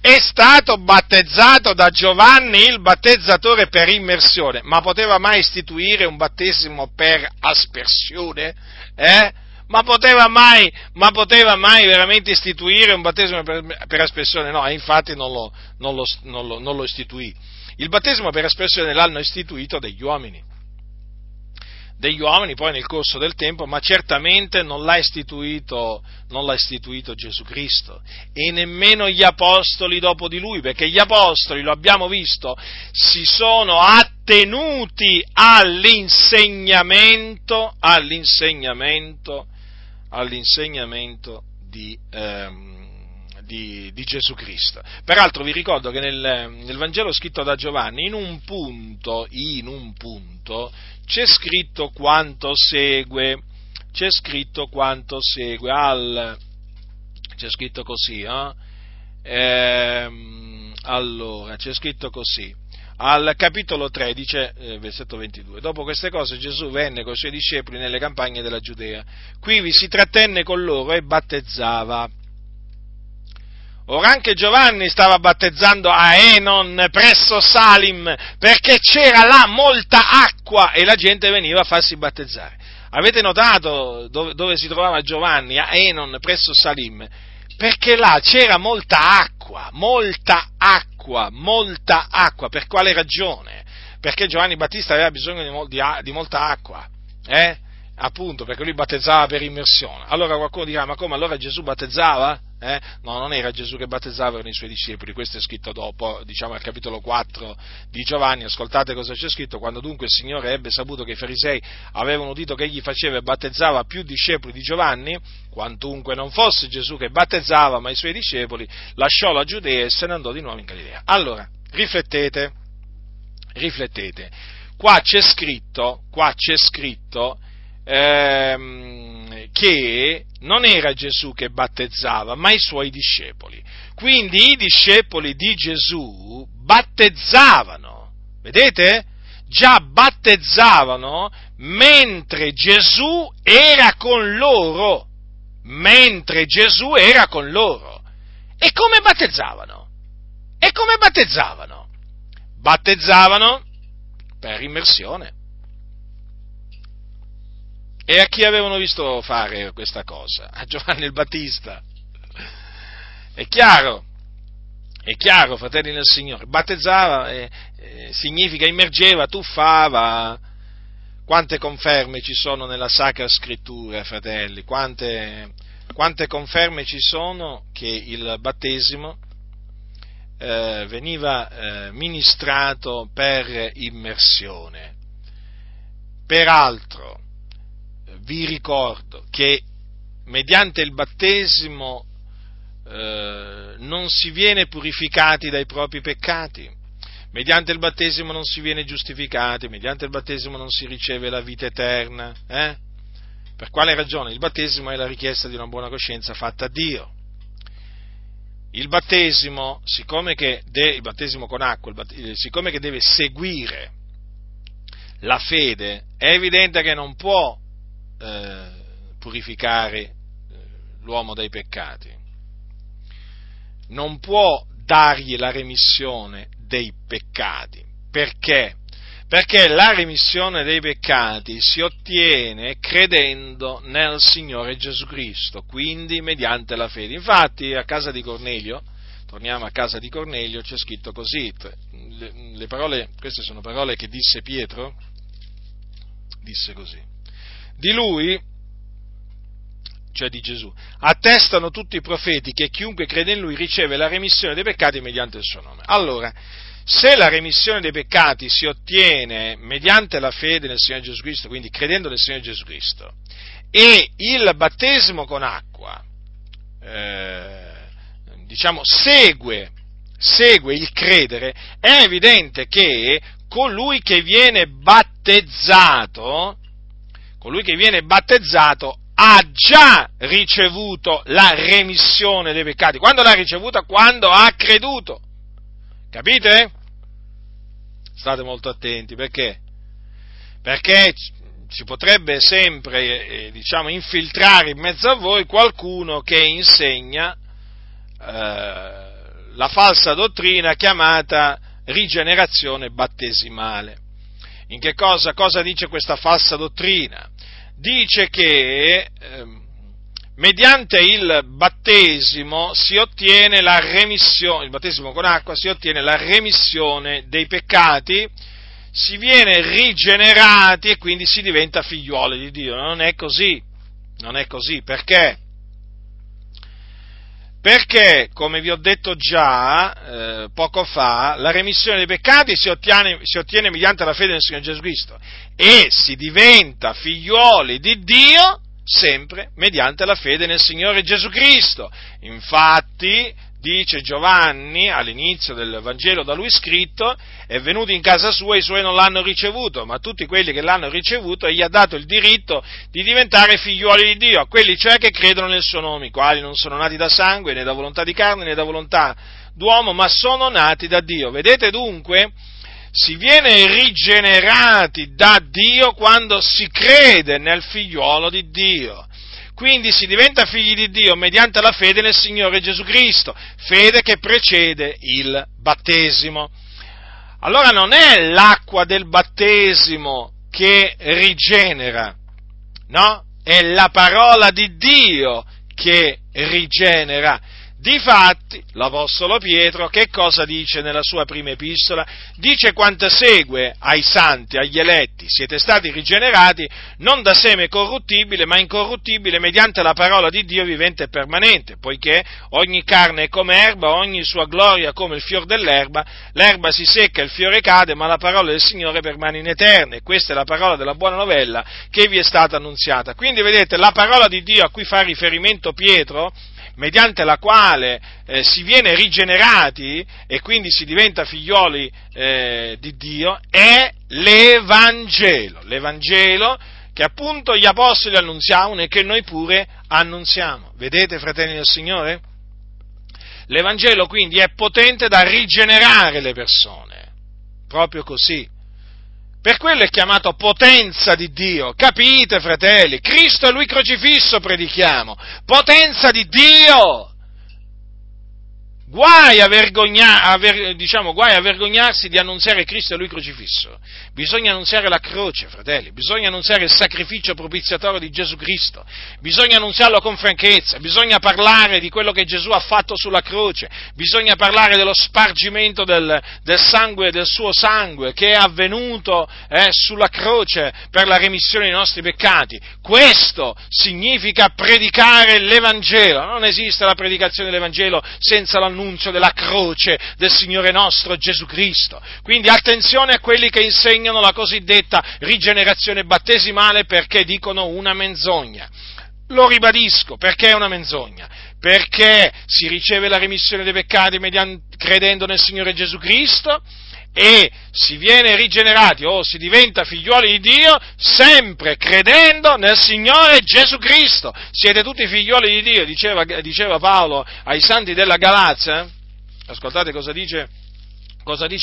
è stato battezzato da Giovanni il battezzatore per immersione, ma poteva mai istituire un battesimo per aspersione? Ma poteva mai veramente istituire un battesimo per aspersione? No, e infatti non lo istituì. Il battesimo per aspersione l'hanno istituito degli uomini poi nel corso del tempo, ma certamente non l'ha istituito Gesù Cristo, e nemmeno gli apostoli dopo di lui, perché gli apostoli, lo abbiamo visto, si sono attenuti all'insegnamento di Gesù Cristo. Peraltro vi ricordo che nel Vangelo scritto da Giovanni in un punto c'è scritto quanto segue c'è scritto così, allora c'è scritto così al capitolo 3, dice, versetto 22: dopo queste cose Gesù venne con i suoi discepoli nelle campagne della Giudea, quivi si trattenne con loro e battezzava. Ora anche Giovanni stava battezzando a Enon presso Salim, perché c'era là molta acqua e la gente veniva a farsi battezzare. Avete notato dove si trovava Giovanni? A Enon presso Salim, perché là c'era molta acqua. Per quale ragione? Perché Giovanni Battista aveva bisogno di molta acqua, appunto, perché lui battezzava per immersione. Allora qualcuno dirà: ma come, allora Gesù battezzava? No, non era Gesù che battezzava, erano i suoi discepoli. Questo è scritto dopo, diciamo al capitolo 4 di Giovanni. Ascoltate cosa c'è scritto: quando dunque il Signore ebbe saputo che i farisei avevano udito che egli faceva e battezzava più discepoli di Giovanni, quantunque non fosse Gesù che battezzava ma i suoi discepoli, lasciò la Giudea e se ne andò di nuovo in Galilea. Allora, riflettete, qua c'è scritto che non era Gesù che battezzava, ma i suoi discepoli. Quindi i discepoli di Gesù battezzavano, vedete? Già battezzavano mentre Gesù era con loro. E come battezzavano? Battezzavano per immersione. E a chi avevano visto fare questa cosa? A Giovanni il Battista. È chiaro, fratelli del Signore, battezzava significa immergeva, tuffava. Quante conferme ci sono nella Sacra Scrittura, fratelli? Quante conferme ci sono che il battesimo veniva ministrato per immersione. Peraltro, vi ricordo che mediante il battesimo non si viene purificati dai propri peccati, mediante il battesimo non si viene giustificati, mediante il battesimo non si riceve la vita eterna. Per quale ragione? Il battesimo è la richiesta di una buona coscienza fatta a Dio. Il battesimo, siccome che il battesimo con acqua, siccome che deve seguire la fede, è evidente che non può purificare l'uomo dai peccati, non può dargli la remissione dei peccati. Perché? Perché la remissione dei peccati si ottiene credendo nel Signore Gesù Cristo, quindi mediante la fede. Infatti torniamo a casa di Cornelio, c'è scritto così, le parole, queste sono parole che disse Pietro, disse così: di lui, cioè di Gesù, attestano tutti i profeti che chiunque crede in lui riceve la remissione dei peccati mediante il suo nome. Allora, se la remissione dei peccati si ottiene mediante la fede nel Signore Gesù Cristo, quindi credendo nel Signore Gesù Cristo, e il battesimo con acqua, diciamo, segue il credere, è evidente che colui che viene battezzato ha già ricevuto la remissione dei peccati. Quando l'ha ricevuta? Quando ha creduto. Capite? State molto attenti, perché si potrebbe sempre, infiltrare in mezzo a voi qualcuno che insegna la falsa dottrina chiamata rigenerazione battesimale. In che cosa dice questa falsa dottrina? Dice che mediante il battesimo si ottiene la remissione, il battesimo con acqua si ottiene la remissione dei peccati, si viene rigenerati e quindi si diventa figliuoli di Dio. Non è così, perché? Perché, come vi ho detto già poco fa, la remissione dei peccati si ottiene mediante la fede nel Signore Gesù Cristo e si diventa figlioli di Dio sempre mediante la fede nel Signore Gesù Cristo. Infatti, dice Giovanni all'inizio del Vangelo da lui scritto, è venuto in casa sua e i suoi non l'hanno ricevuto, ma tutti quelli che l'hanno ricevuto egli ha dato il diritto di diventare figliuoli di Dio, a quelli cioè che credono nel suo nome, i quali non sono nati da sangue, né da volontà di carne, né da volontà d'uomo, ma sono nati da Dio. Vedete dunque, si viene rigenerati da Dio quando si crede nel figliuolo di Dio. Quindi si diventa figli di Dio mediante la fede nel Signore Gesù Cristo, fede che precede il battesimo. Allora non è l'acqua del battesimo che rigenera, no? È la parola di Dio che rigenera. Difatti, l'Apostolo Pietro che cosa dice nella sua prima epistola? Dice quanto segue ai santi, agli eletti: siete stati rigenerati non da seme corruttibile, ma incorruttibile mediante la parola di Dio vivente e permanente, poiché ogni carne è come erba, ogni sua gloria come il fior dell'erba, l'erba si secca, il fiore cade, ma la parola del Signore permane in eterno, e questa è la parola della buona novella che vi è stata annunziata. Quindi vedete, la parola di Dio a cui fa riferimento Pietro, mediante la quale si viene rigenerati e quindi si diventa figlioli di Dio, è l'Evangelo. L'Evangelo che appunto gli Apostoli annunziavano e che noi pure annunziamo. Vedete, fratelli del Signore? L'Evangelo quindi è potente da rigenerare le persone, proprio così. Per quello è chiamato potenza di Dio. Capite, fratelli? Cristo e Lui crocifisso predichiamo. Potenza di Dio! Guai a vergognarsi di annunziare Cristo e Lui crocifisso. Bisogna annunziare la croce, fratelli. Bisogna annunziare il sacrificio propiziatorio di Gesù Cristo. Bisogna annunziarlo con franchezza. Bisogna parlare di quello che Gesù ha fatto sulla croce. Bisogna parlare dello spargimento del suo sangue che è avvenuto sulla croce per la remissione dei nostri peccati. Questo significa predicare l'Evangelo. Non esiste la predicazione dell'Evangelo senza l'annunzio della croce del Signore nostro Gesù Cristo. Quindi attenzione a quelli che insegnano la cosiddetta rigenerazione battesimale, perché dicono una menzogna. Lo ribadisco, perché è una menzogna, perché si riceve la remissione dei peccati credendo nel Signore Gesù Cristo e si viene rigenerati o si diventa figlioli di Dio sempre credendo nel Signore Gesù Cristo. Siete tutti figlioli di Dio, diceva Paolo ai santi della Galazia. Ascoltate cosa dice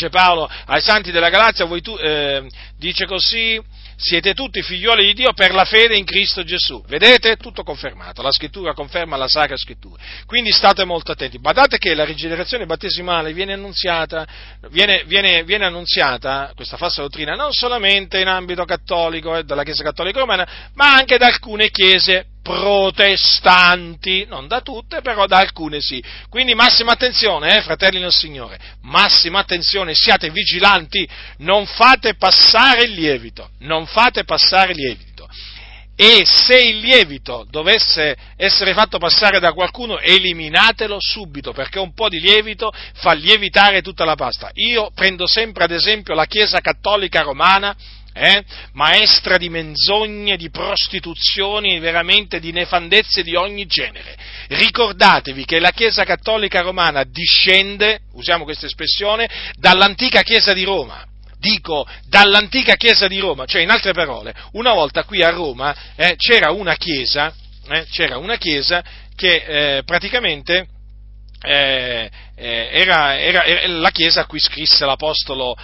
Paolo ai santi della Galazia. Dice così: siete tutti figlioli di Dio per la fede in Cristo Gesù. Vedete? Tutto confermato. La Scrittura conferma la Sacra Scrittura. Quindi state molto attenti. Badate che la rigenerazione battesimale viene annunziata, questa falsa dottrina, non solamente in ambito cattolico, dalla Chiesa Cattolica Romana, ma anche da alcune chiese protestanti, non da tutte, però da alcune sì. Quindi massima attenzione, fratelli del Signore, massima attenzione, siate vigilanti, non fate passare il lievito, e se il lievito dovesse essere fatto passare da qualcuno, eliminatelo subito, perché un po' di lievito fa lievitare tutta la pasta. Io prendo sempre ad esempio la Chiesa Cattolica Romana, maestra di menzogne, di prostituzioni, veramente di nefandezze di ogni genere. Ricordatevi che la Chiesa Cattolica Romana discende, usiamo questa espressione, dall'antica Chiesa di Roma. Dico, dall'antica Chiesa di Roma, cioè in altre parole, una volta qui a Roma c'era una chiesa che praticamente era la chiesa a cui scrisse l'Apostolo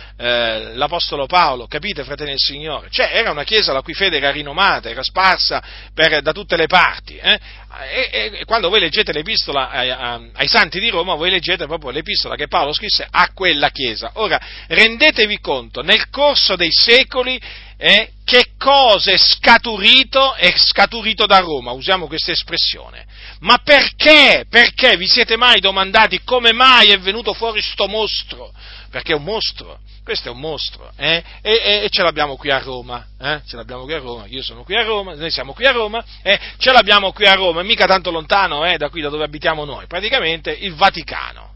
Paolo, capite, fratelli del Signore? Cioè era una chiesa la cui fede era rinomata, era sparsa da tutte le parti. E quando voi leggete l'epistola ai santi di Roma, voi leggete proprio l'epistola che Paolo scrisse a quella chiesa. Ora, rendetevi conto, nel corso dei secoli, che cosa è scaturito da Roma, usiamo questa espressione. Ma perché? Perché vi siete mai domandati come mai è venuto fuori sto mostro? Perché è un mostro, questo è un mostro, e ce l'abbiamo qui a Roma, io sono qui a Roma, noi siamo qui a Roma, ce l'abbiamo qui a Roma, mica tanto lontano da qui da dove abitiamo noi, praticamente il Vaticano.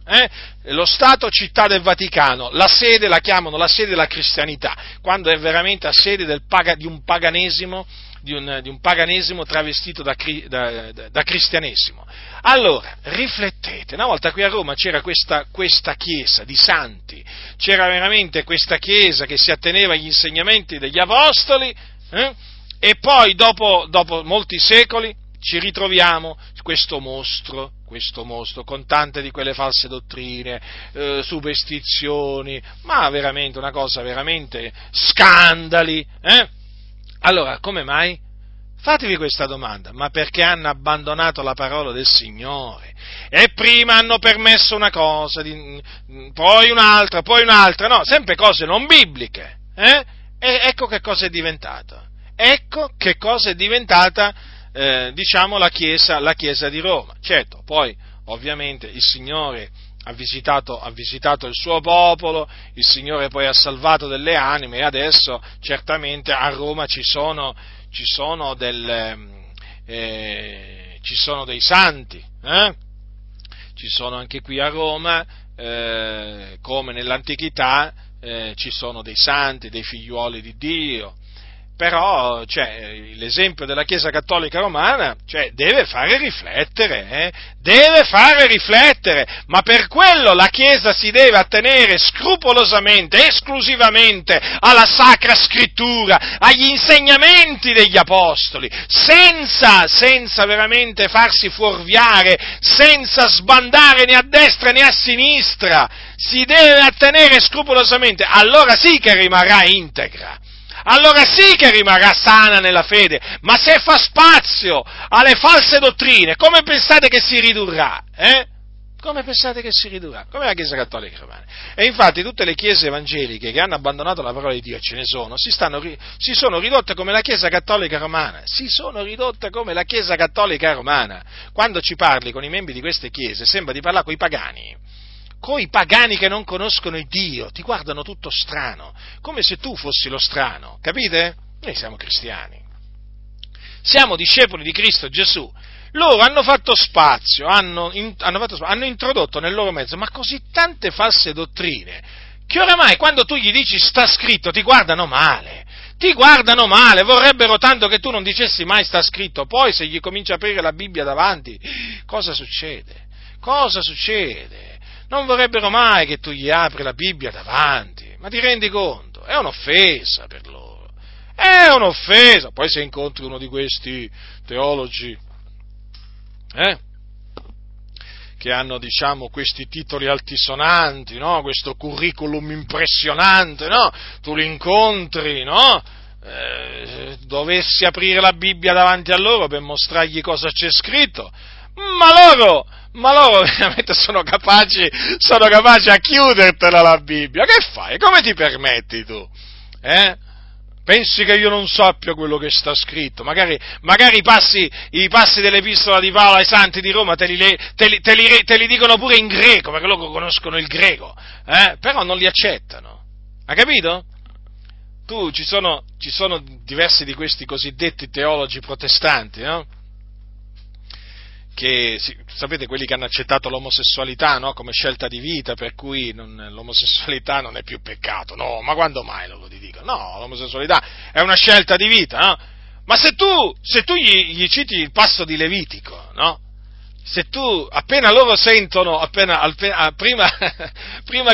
Lo Stato città del Vaticano, la sede la chiamano la sede della cristianità, quando è veramente a sede di un paganesimo di un paganesimo travestito da cristianesimo. Allora, riflettete, una volta qui a Roma c'era questa chiesa di santi, c'era veramente questa chiesa che si atteneva agli insegnamenti degli apostoli, e poi dopo molti secoli ci ritroviamo questo mostro con tante di quelle false dottrine, superstizioni, ma veramente una cosa, veramente scandali, Allora, come mai? Fatevi questa domanda: ma perché hanno abbandonato la parola del Signore? E prima hanno permesso una cosa, poi un'altra, no, sempre cose non bibliche, E ecco che cosa è diventata. Ecco che cosa è diventata, diciamo, la Chiesa di Roma. Certo, poi ovviamente il Signore ha visitato il suo popolo, il Signore poi ha salvato delle anime, e adesso certamente a Roma ci sono dei santi, ci sono anche qui a Roma, come nell'antichità, ci sono dei santi, dei figliuoli di Dio. Però l'esempio della Chiesa Cattolica Romana deve fare riflettere, ma per quello la Chiesa si deve attenere scrupolosamente, esclusivamente alla Sacra Scrittura, agli insegnamenti degli Apostoli, senza veramente farsi fuorviare, senza sbandare né a destra né a sinistra, si deve attenere scrupolosamente, allora sì che rimarrà integra. Allora sì che rimarrà sana nella fede, ma se fa spazio alle false dottrine, come pensate che si ridurrà? Come pensate che si ridurrà? Come la Chiesa Cattolica Romana. E infatti tutte le chiese evangeliche che hanno abbandonato la parola di Dio, ce ne sono, si sono ridotte come la Chiesa Cattolica Romana, Quando ci parli con i membri di queste chiese sembra di parlare coi pagani che non conoscono il Dio, ti guardano tutto strano, come se tu fossi lo strano, capite? Noi siamo cristiani, siamo discepoli di Cristo Gesù, loro hanno fatto spazio, hanno introdotto nel loro mezzo, ma così tante false dottrine, che oramai quando tu gli dici sta scritto ti guardano male, vorrebbero tanto che tu non dicessi mai sta scritto, poi se gli cominci a aprire la Bibbia davanti, cosa succede? Non vorrebbero mai che tu gli apri la Bibbia davanti, ma ti rendi conto? È un'offesa per loro, è un'offesa. Poi se incontri uno di questi teologi, che hanno, diciamo, questi titoli altisonanti, no? Questo curriculum impressionante, no? Tu li incontri, no? Dovessi aprire la Bibbia davanti a loro per mostrargli cosa c'è scritto, ma loro veramente sono capaci a chiudertela la Bibbia. Che fai? Come ti permetti tu? Pensi che io non sappia quello che sta scritto? Magari i passi dell'Epistola di Paolo ai Santi di Roma te li dicono pure in greco, perché loro conoscono il greco, però non li accettano, hai capito? Tu, ci sono diversi di questi cosiddetti teologi protestanti, no? Che sapete, quelli che hanno accettato l'omosessualità, no? Come scelta di vita, per cui l'omosessualità non è più peccato. No, ma quando mai loro ti dicono? No, l'omosessualità è una scelta di vita, no? Ma se tu gli citi il passo di Levitico, no? Se tu, appena loro sentono, prima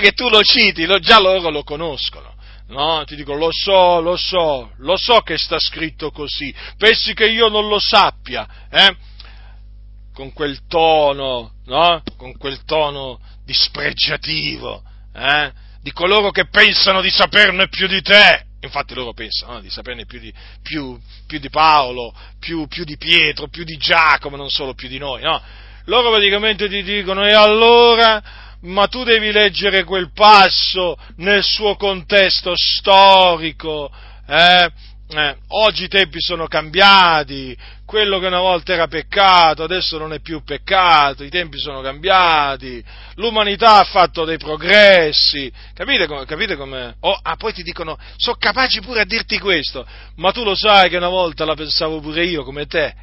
che tu lo citi, già loro lo conoscono. No, ti dico, lo so che sta scritto così. Pensi che io non lo sappia, Con quel tono, no? Con quel tono dispregiativo, di coloro che pensano di saperne più di te. Infatti loro pensano, no? Di saperne più di Paolo, più di Pietro, più di Giacomo, non solo più di noi, no? Loro praticamente ti dicono, e allora, ma tu devi leggere quel passo nel suo contesto storico, Oggi i tempi sono cambiati, quello che una volta era peccato adesso non è più peccato, i tempi sono cambiati, l'umanità ha fatto dei progressi, capite come? Poi ti dicono, sono capaci pure a dirti questo, ma tu lo sai che una volta la pensavo pure io come te,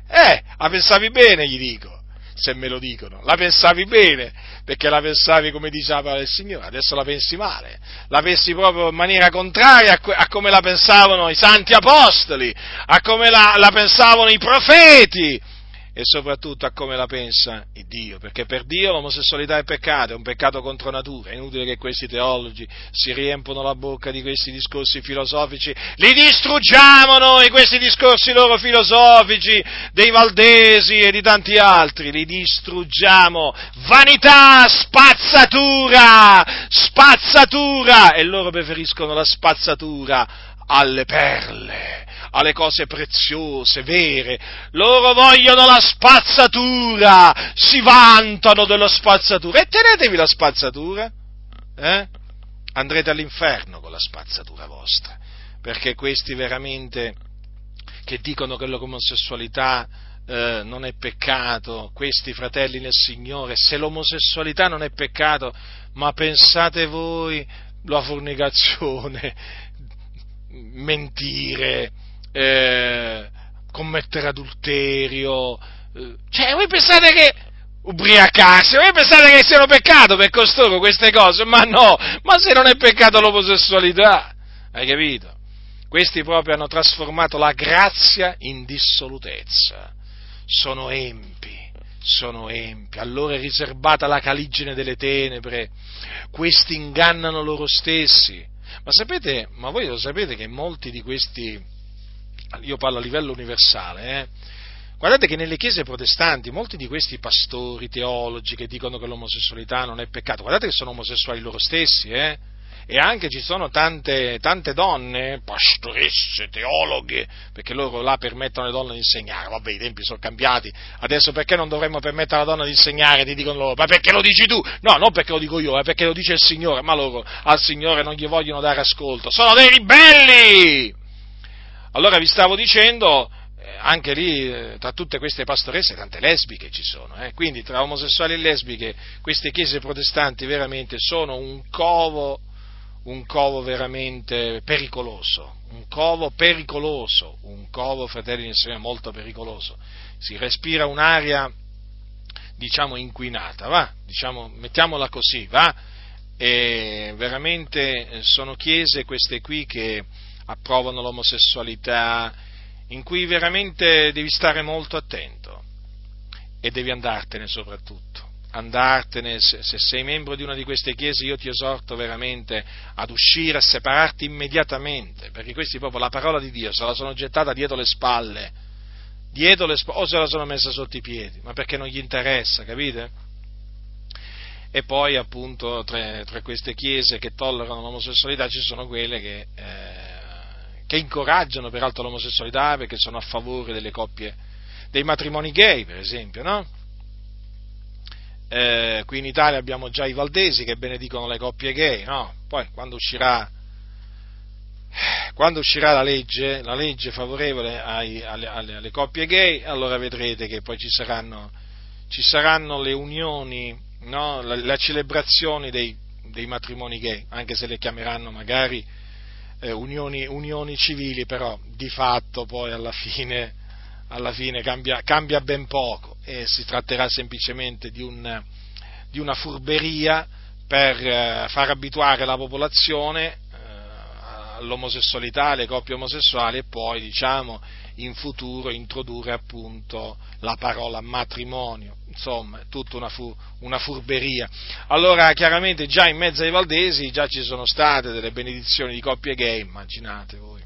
la pensavi bene, gli dico, se me lo dicono. La pensavi bene, perché la pensavi come diceva il Signore, adesso la pensi male, la pensi proprio in maniera contraria a come la pensavano i santi apostoli, a come la pensavano i profeti, e soprattutto a come la pensa Dio, perché per Dio l'omosessualità è un peccato contro natura. È inutile che questi teologi si riempiono la bocca di questi discorsi filosofici, li distruggiamo noi questi discorsi loro filosofici, dei Valdesi e di tanti altri, li distruggiamo, vanità, spazzatura, e loro preferiscono la spazzatura alle perle, alle cose preziose, vere. Loro vogliono la spazzatura, si vantano della spazzatura, e tenetevi la spazzatura, eh? Andrete all'inferno con la spazzatura vostra, perché questi veramente che dicono che l'omosessualità non è peccato, questi fratelli nel Signore, se l'omosessualità non è peccato, ma pensate voi la fornicazione, mentire, commettere adulterio, cioè voi pensate che ubriacarsi, voi pensate che siano peccato per costoro queste cose? Ma no, ma se non è peccato l'omosessualità, hai capito? Questi proprio hanno trasformato la grazia in dissolutezza, sono empi, allora è riservata la caligine delle tenebre, questi ingannano loro stessi. Ma sapete, ma voi lo sapete che molti di questi, io parlo a livello universale, guardate che nelle chiese protestanti molti di questi pastori, teologi che dicono che l'omosessualità non è peccato, guardate che sono omosessuali loro stessi, e anche ci sono tante donne, pastoresse, teologhe, perché loro là permettono alle donne di insegnare. Vabbè, i tempi sono cambiati, adesso perché non dovremmo permettere alla donna di insegnare? Ti dicono loro, ma perché lo dici tu? No, non perché lo dico io, è perché lo dice il Signore, ma loro al Signore non gli vogliono dare ascolto, sono dei ribelli! Allora vi stavo dicendo, anche lì, tra tutte queste pastoresse, tante lesbiche ci sono, quindi tra omosessuali e lesbiche queste chiese protestanti veramente sono un covo veramente pericoloso, un covo, fratelli del Signore, molto pericoloso. Si respira un'aria, diciamo, inquinata, va? Diciamo, mettiamola così, va? E veramente sono chiese queste qui che approvano l'omosessualità, in cui veramente devi stare molto attento e devi andartene, soprattutto andartene. Se sei membro di una di queste chiese, io ti esorto veramente ad uscire, a separarti immediatamente, perché questi proprio la parola di Dio se la sono gettata dietro le spalle o se la sono messa sotto i piedi, ma perché non gli interessa, capite? E poi appunto tra queste chiese che tollerano l'omosessualità ci sono quelle che incoraggiano peraltro l'omosessualità, perché sono a favore delle coppie, dei matrimoni gay, per esempio, no? Qui in Italia abbiamo già i Valdesi che benedicono le coppie gay, no? Poi quando uscirà la legge favorevole alle coppie gay, allora vedrete che poi ci saranno le unioni, no? La celebrazione dei matrimoni gay, anche se le chiameranno magari unioni civili, però di fatto poi alla fine cambia ben poco, e si tratterà semplicemente di una furberia per far abituare la popolazione all'omosessualità, alle coppie omosessuali, e poi, diciamo, in futuro introdurre appunto la parola matrimonio. Insomma, tutta una furberia. Allora, chiaramente già in mezzo ai Valdesi già ci sono state delle benedizioni di coppie gay, immaginate voi.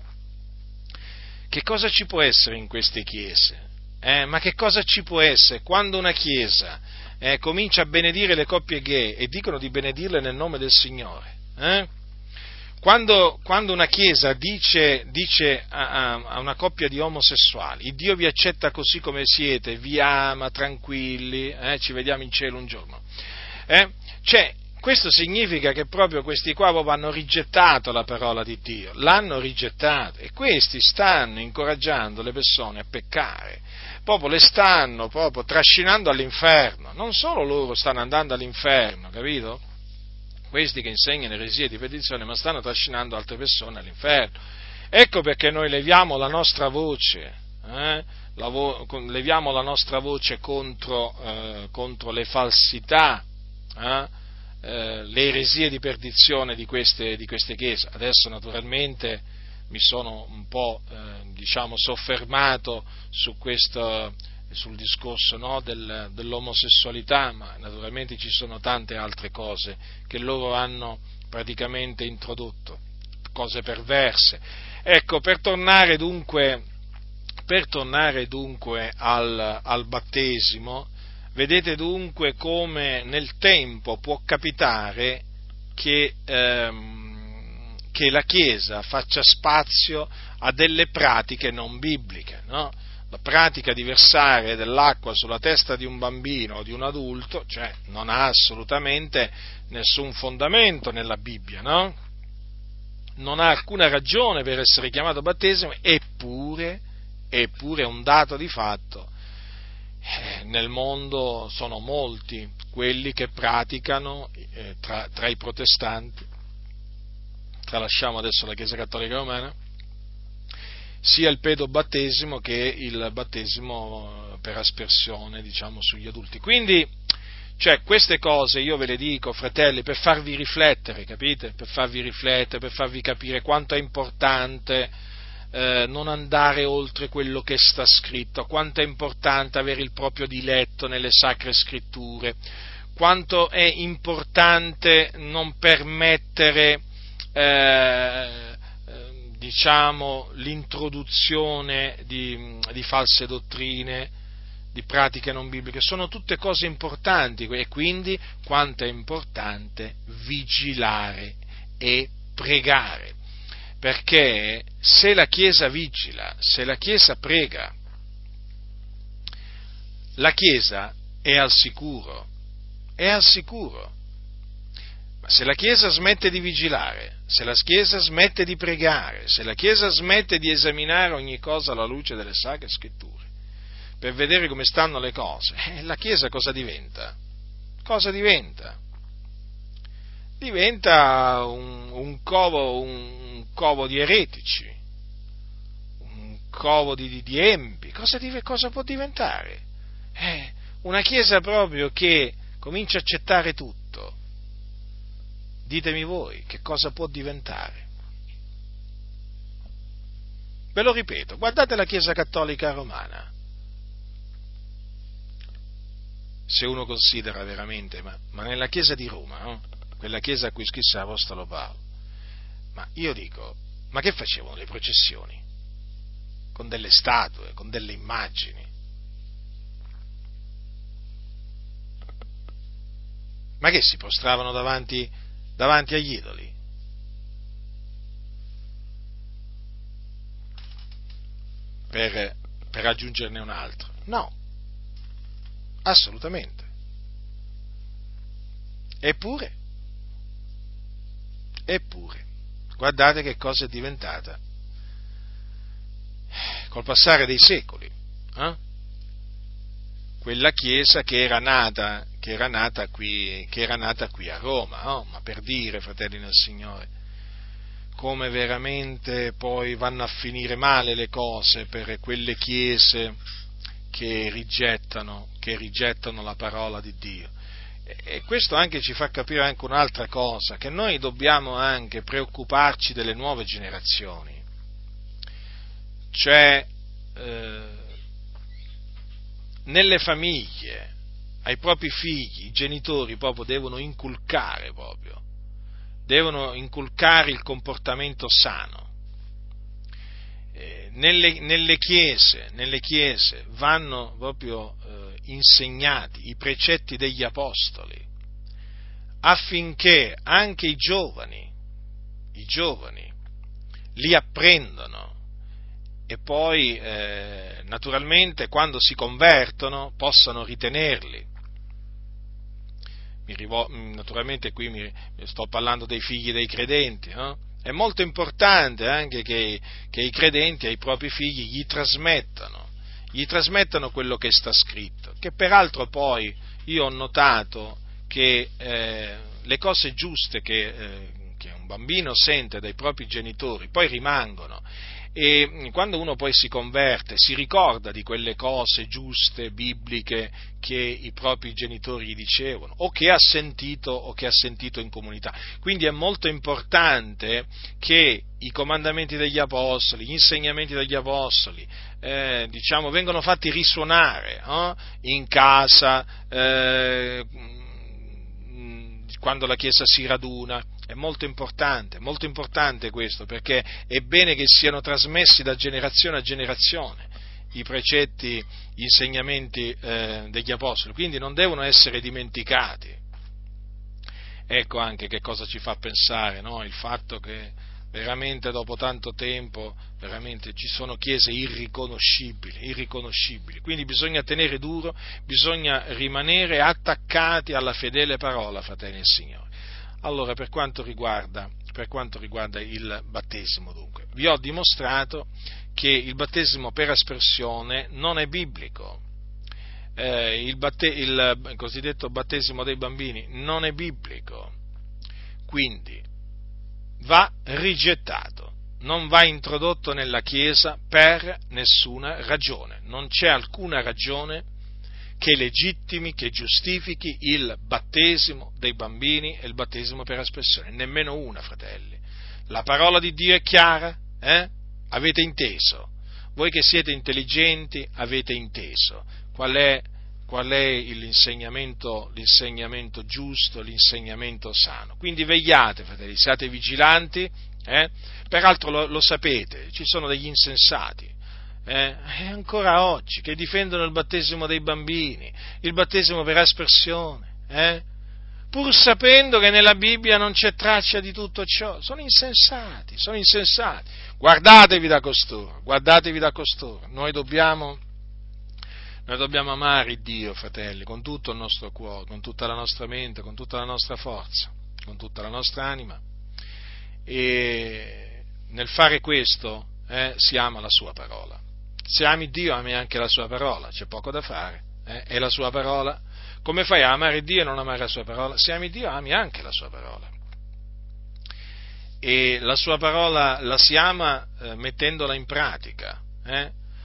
Che cosa ci può essere in queste chiese? Ma che cosa ci può essere quando una chiesa comincia a benedire le coppie gay, e dicono di benedirle nel nome del Signore? Quando una chiesa dice a una coppia di omosessuali, il Dio vi accetta così come siete, vi ama, tranquilli, ci vediamo in cielo un giorno, cioè, questo significa che proprio questi qua hanno rigettato la parola di Dio, l'hanno rigettata, e questi stanno incoraggiando le persone a peccare, proprio le stanno proprio trascinando all'inferno. Non solo loro stanno andando all'inferno, capito? Questi che insegnano eresie di petizione, ma stanno trascinando altre persone all'inferno. Ecco perché noi leviamo la nostra voce, leviamo la nostra voce contro le falsità, le eresie di perdizione di queste chiese. Adesso naturalmente mi sono un po' soffermato su questo, sul discorso dell'omosessualità, ma naturalmente ci sono tante altre cose che loro hanno praticamente introdotto, cose perverse. Ecco, per tornare dunque al battesimo, vedete dunque come nel tempo può capitare che la Chiesa faccia spazio a delle pratiche non bibliche, no? La pratica di versare dell'acqua sulla testa di un bambino o di un adulto, cioè, non ha assolutamente nessun fondamento nella Bibbia, no? Non ha alcuna ragione per essere chiamato battesimo, eppure è un dato di fatto. Nel mondo sono molti quelli che praticano, tra i protestanti, tralasciamo adesso la Chiesa Cattolica Romana, sia il pedobattesimo che il battesimo per aspersione, sugli adulti. Quindi, queste cose io ve le dico, fratelli, per farvi riflettere, capite? Per farvi riflettere, per farvi capire quanto è importante non andare oltre quello che sta scritto, quanto è importante avere il proprio diletto nelle sacre scritture, quanto è importante non permettere l'introduzione di false dottrine, di pratiche non bibliche. Sono tutte cose importanti, e quindi quanto è importante vigilare e pregare, perché se la Chiesa vigila, se la Chiesa prega, la Chiesa è al sicuro. Ma se la Chiesa smette di vigilare, se la Chiesa smette di pregare, se la Chiesa smette di esaminare ogni cosa alla luce delle Sacre Scritture, per vedere come stanno le cose, la Chiesa cosa diventa? Cosa diventa? Diventa un covo di eretici, un covo di empi. Cosa può diventare? Una Chiesa proprio che comincia a accettare tutto. Ditemi voi, che cosa può diventare? Ve lo ripeto, guardate la Chiesa Cattolica Romana. Se uno considera veramente, ma nella Chiesa di Roma, no? Quella Chiesa a cui scrisse l'Apostolo Paolo, ma io dico, ma che facevano le processioni? Con delle statue, con delle immagini? Ma che si prostravano davanti agli idoli? Per aggiungerne un altro? No, assolutamente. Eppure, guardate che cosa è diventata col passare dei secoli, Quella Chiesa che era nata qui a Roma, no? Ma per dire, fratelli nel Signore, come veramente poi vanno a finire male le cose per quelle Chiese che rigettano la parola di Dio. E questo anche ci fa capire anche un'altra cosa, che noi dobbiamo anche preoccuparci delle nuove generazioni, nelle famiglie, ai propri figli, i genitori devono inculcare il comportamento sano. Nelle chiese vanno proprio insegnati i precetti degli apostoli, affinché anche i giovani li apprendano e poi naturalmente quando si convertono possano ritenerli. Naturalmente qui sto parlando dei figli dei credenti, no? È molto importante anche che i credenti ai propri figli gli trasmettano quello che sta scritto, che peraltro poi io ho notato che le cose giuste che un bambino sente dai propri genitori poi rimangono, E quando uno poi si converte, si ricorda di quelle cose giuste, bibliche, che i propri genitori gli dicevano o che ha sentito in comunità. Quindi è molto importante che i comandamenti degli apostoli, gli insegnamenti degli apostoli, vengono fatti risuonare in casa, quando la Chiesa si raduna. È molto importante questo, perché è bene che siano trasmessi da generazione a generazione i precetti, gli insegnamenti degli apostoli, quindi non devono essere dimenticati. Ecco anche che cosa ci fa pensare, no? Il fatto che veramente dopo tanto tempo veramente ci sono chiese irriconoscibili, quindi bisogna tenere duro, bisogna rimanere attaccati alla fedele parola, fratelli del Signore. Allora, per quanto riguarda il battesimo, dunque, vi ho dimostrato che il battesimo per aspersione non è biblico, il cosiddetto battesimo dei bambini non è biblico, quindi va rigettato, non va introdotto nella Chiesa per nessuna ragione, non c'è alcuna ragione che legittimi, che giustifichi il battesimo dei bambini e il battesimo per aspersione, nemmeno una, fratelli. La parola di Dio è chiara, Avete inteso? Voi che siete intelligenti avete inteso qual è l'insegnamento giusto, l'insegnamento sano. Quindi vegliate, fratelli, siate vigilanti, peraltro lo sapete, ci sono degli insensati. Ancora oggi che difendono il battesimo dei bambini, il battesimo per aspersione, pur sapendo che nella Bibbia non c'è traccia di tutto ciò. Sono insensati. Guardatevi da costoro. Noi dobbiamo amare il Dio, fratelli, con tutto il nostro cuore, con tutta la nostra mente, con tutta la nostra forza, con tutta la nostra anima, e nel fare questo si ama la sua parola. Se ami Dio, ami anche la sua parola, c'è poco da fare, è la sua parola. Come fai a amare Dio e non amare la sua parola? Se ami Dio, ami anche la sua parola. E la sua parola la si ama mettendola in pratica,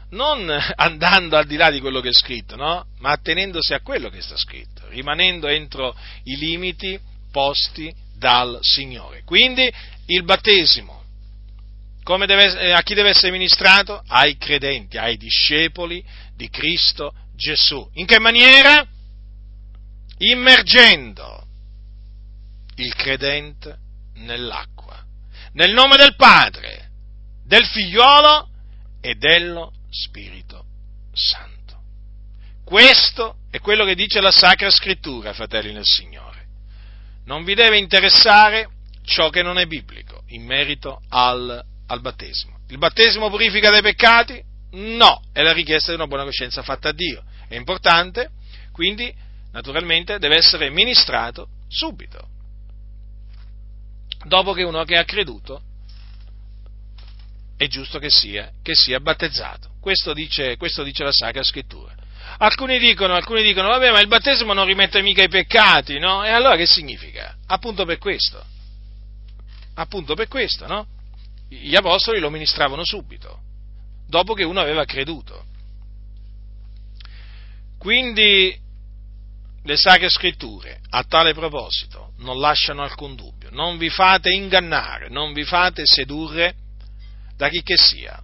non andando al di là di quello che è scritto, no? Ma attenendosi a quello che sta scritto, rimanendo entro i limiti posti dal Signore. Quindi il battesimo, a chi deve essere ministrato? Ai credenti, ai discepoli di Cristo Gesù. In che maniera? Immergendo il credente nell'acqua, nel nome del Padre, del Figliolo e dello Spirito Santo. Questo è quello che dice la Sacra Scrittura, fratelli nel Signore. Non vi deve interessare ciò che non è biblico in merito al battesimo. Il battesimo purifica dai peccati? No, è la richiesta di una buona coscienza fatta a Dio. È importante, quindi naturalmente deve essere ministrato subito, dopo che uno che ha creduto è giusto che sia battezzato. Questo dice la Sacra Scrittura. Alcuni dicono, vabbè, ma il battesimo non rimette mica i peccati, no? E allora che significa? Appunto per questo, no? Gli apostoli lo ministravano subito, dopo che uno aveva creduto. Quindi le Sacre Scritture a tale proposito non lasciano alcun dubbio. Non vi fate ingannare, non vi fate sedurre da chi che sia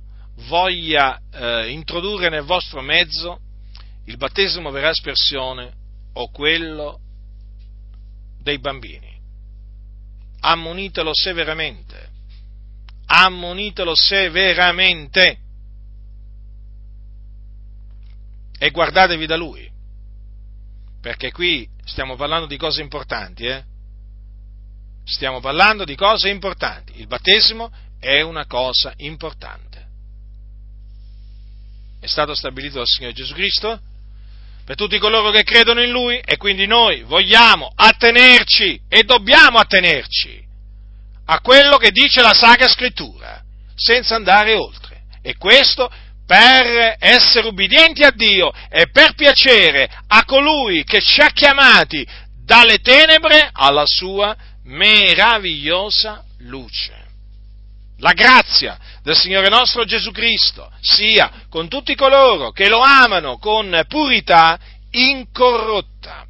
voglia introdurre nel vostro mezzo il battesimo per aspersione o quello dei bambini. Ammonitelo severamente e guardatevi da lui, perché qui stiamo parlando di cose importanti, il battesimo è una cosa importante, è stato stabilito dal Signore Gesù Cristo per tutti coloro che credono in Lui, e quindi noi vogliamo attenerci e dobbiamo attenerci a quello che dice la Sacra Scrittura, senza andare oltre. E questo per essere ubbidienti a Dio e per piacere a colui che ci ha chiamati dalle tenebre alla sua meravigliosa luce. La grazia del Signore nostro Gesù Cristo sia con tutti coloro che lo amano con purità incorrotta.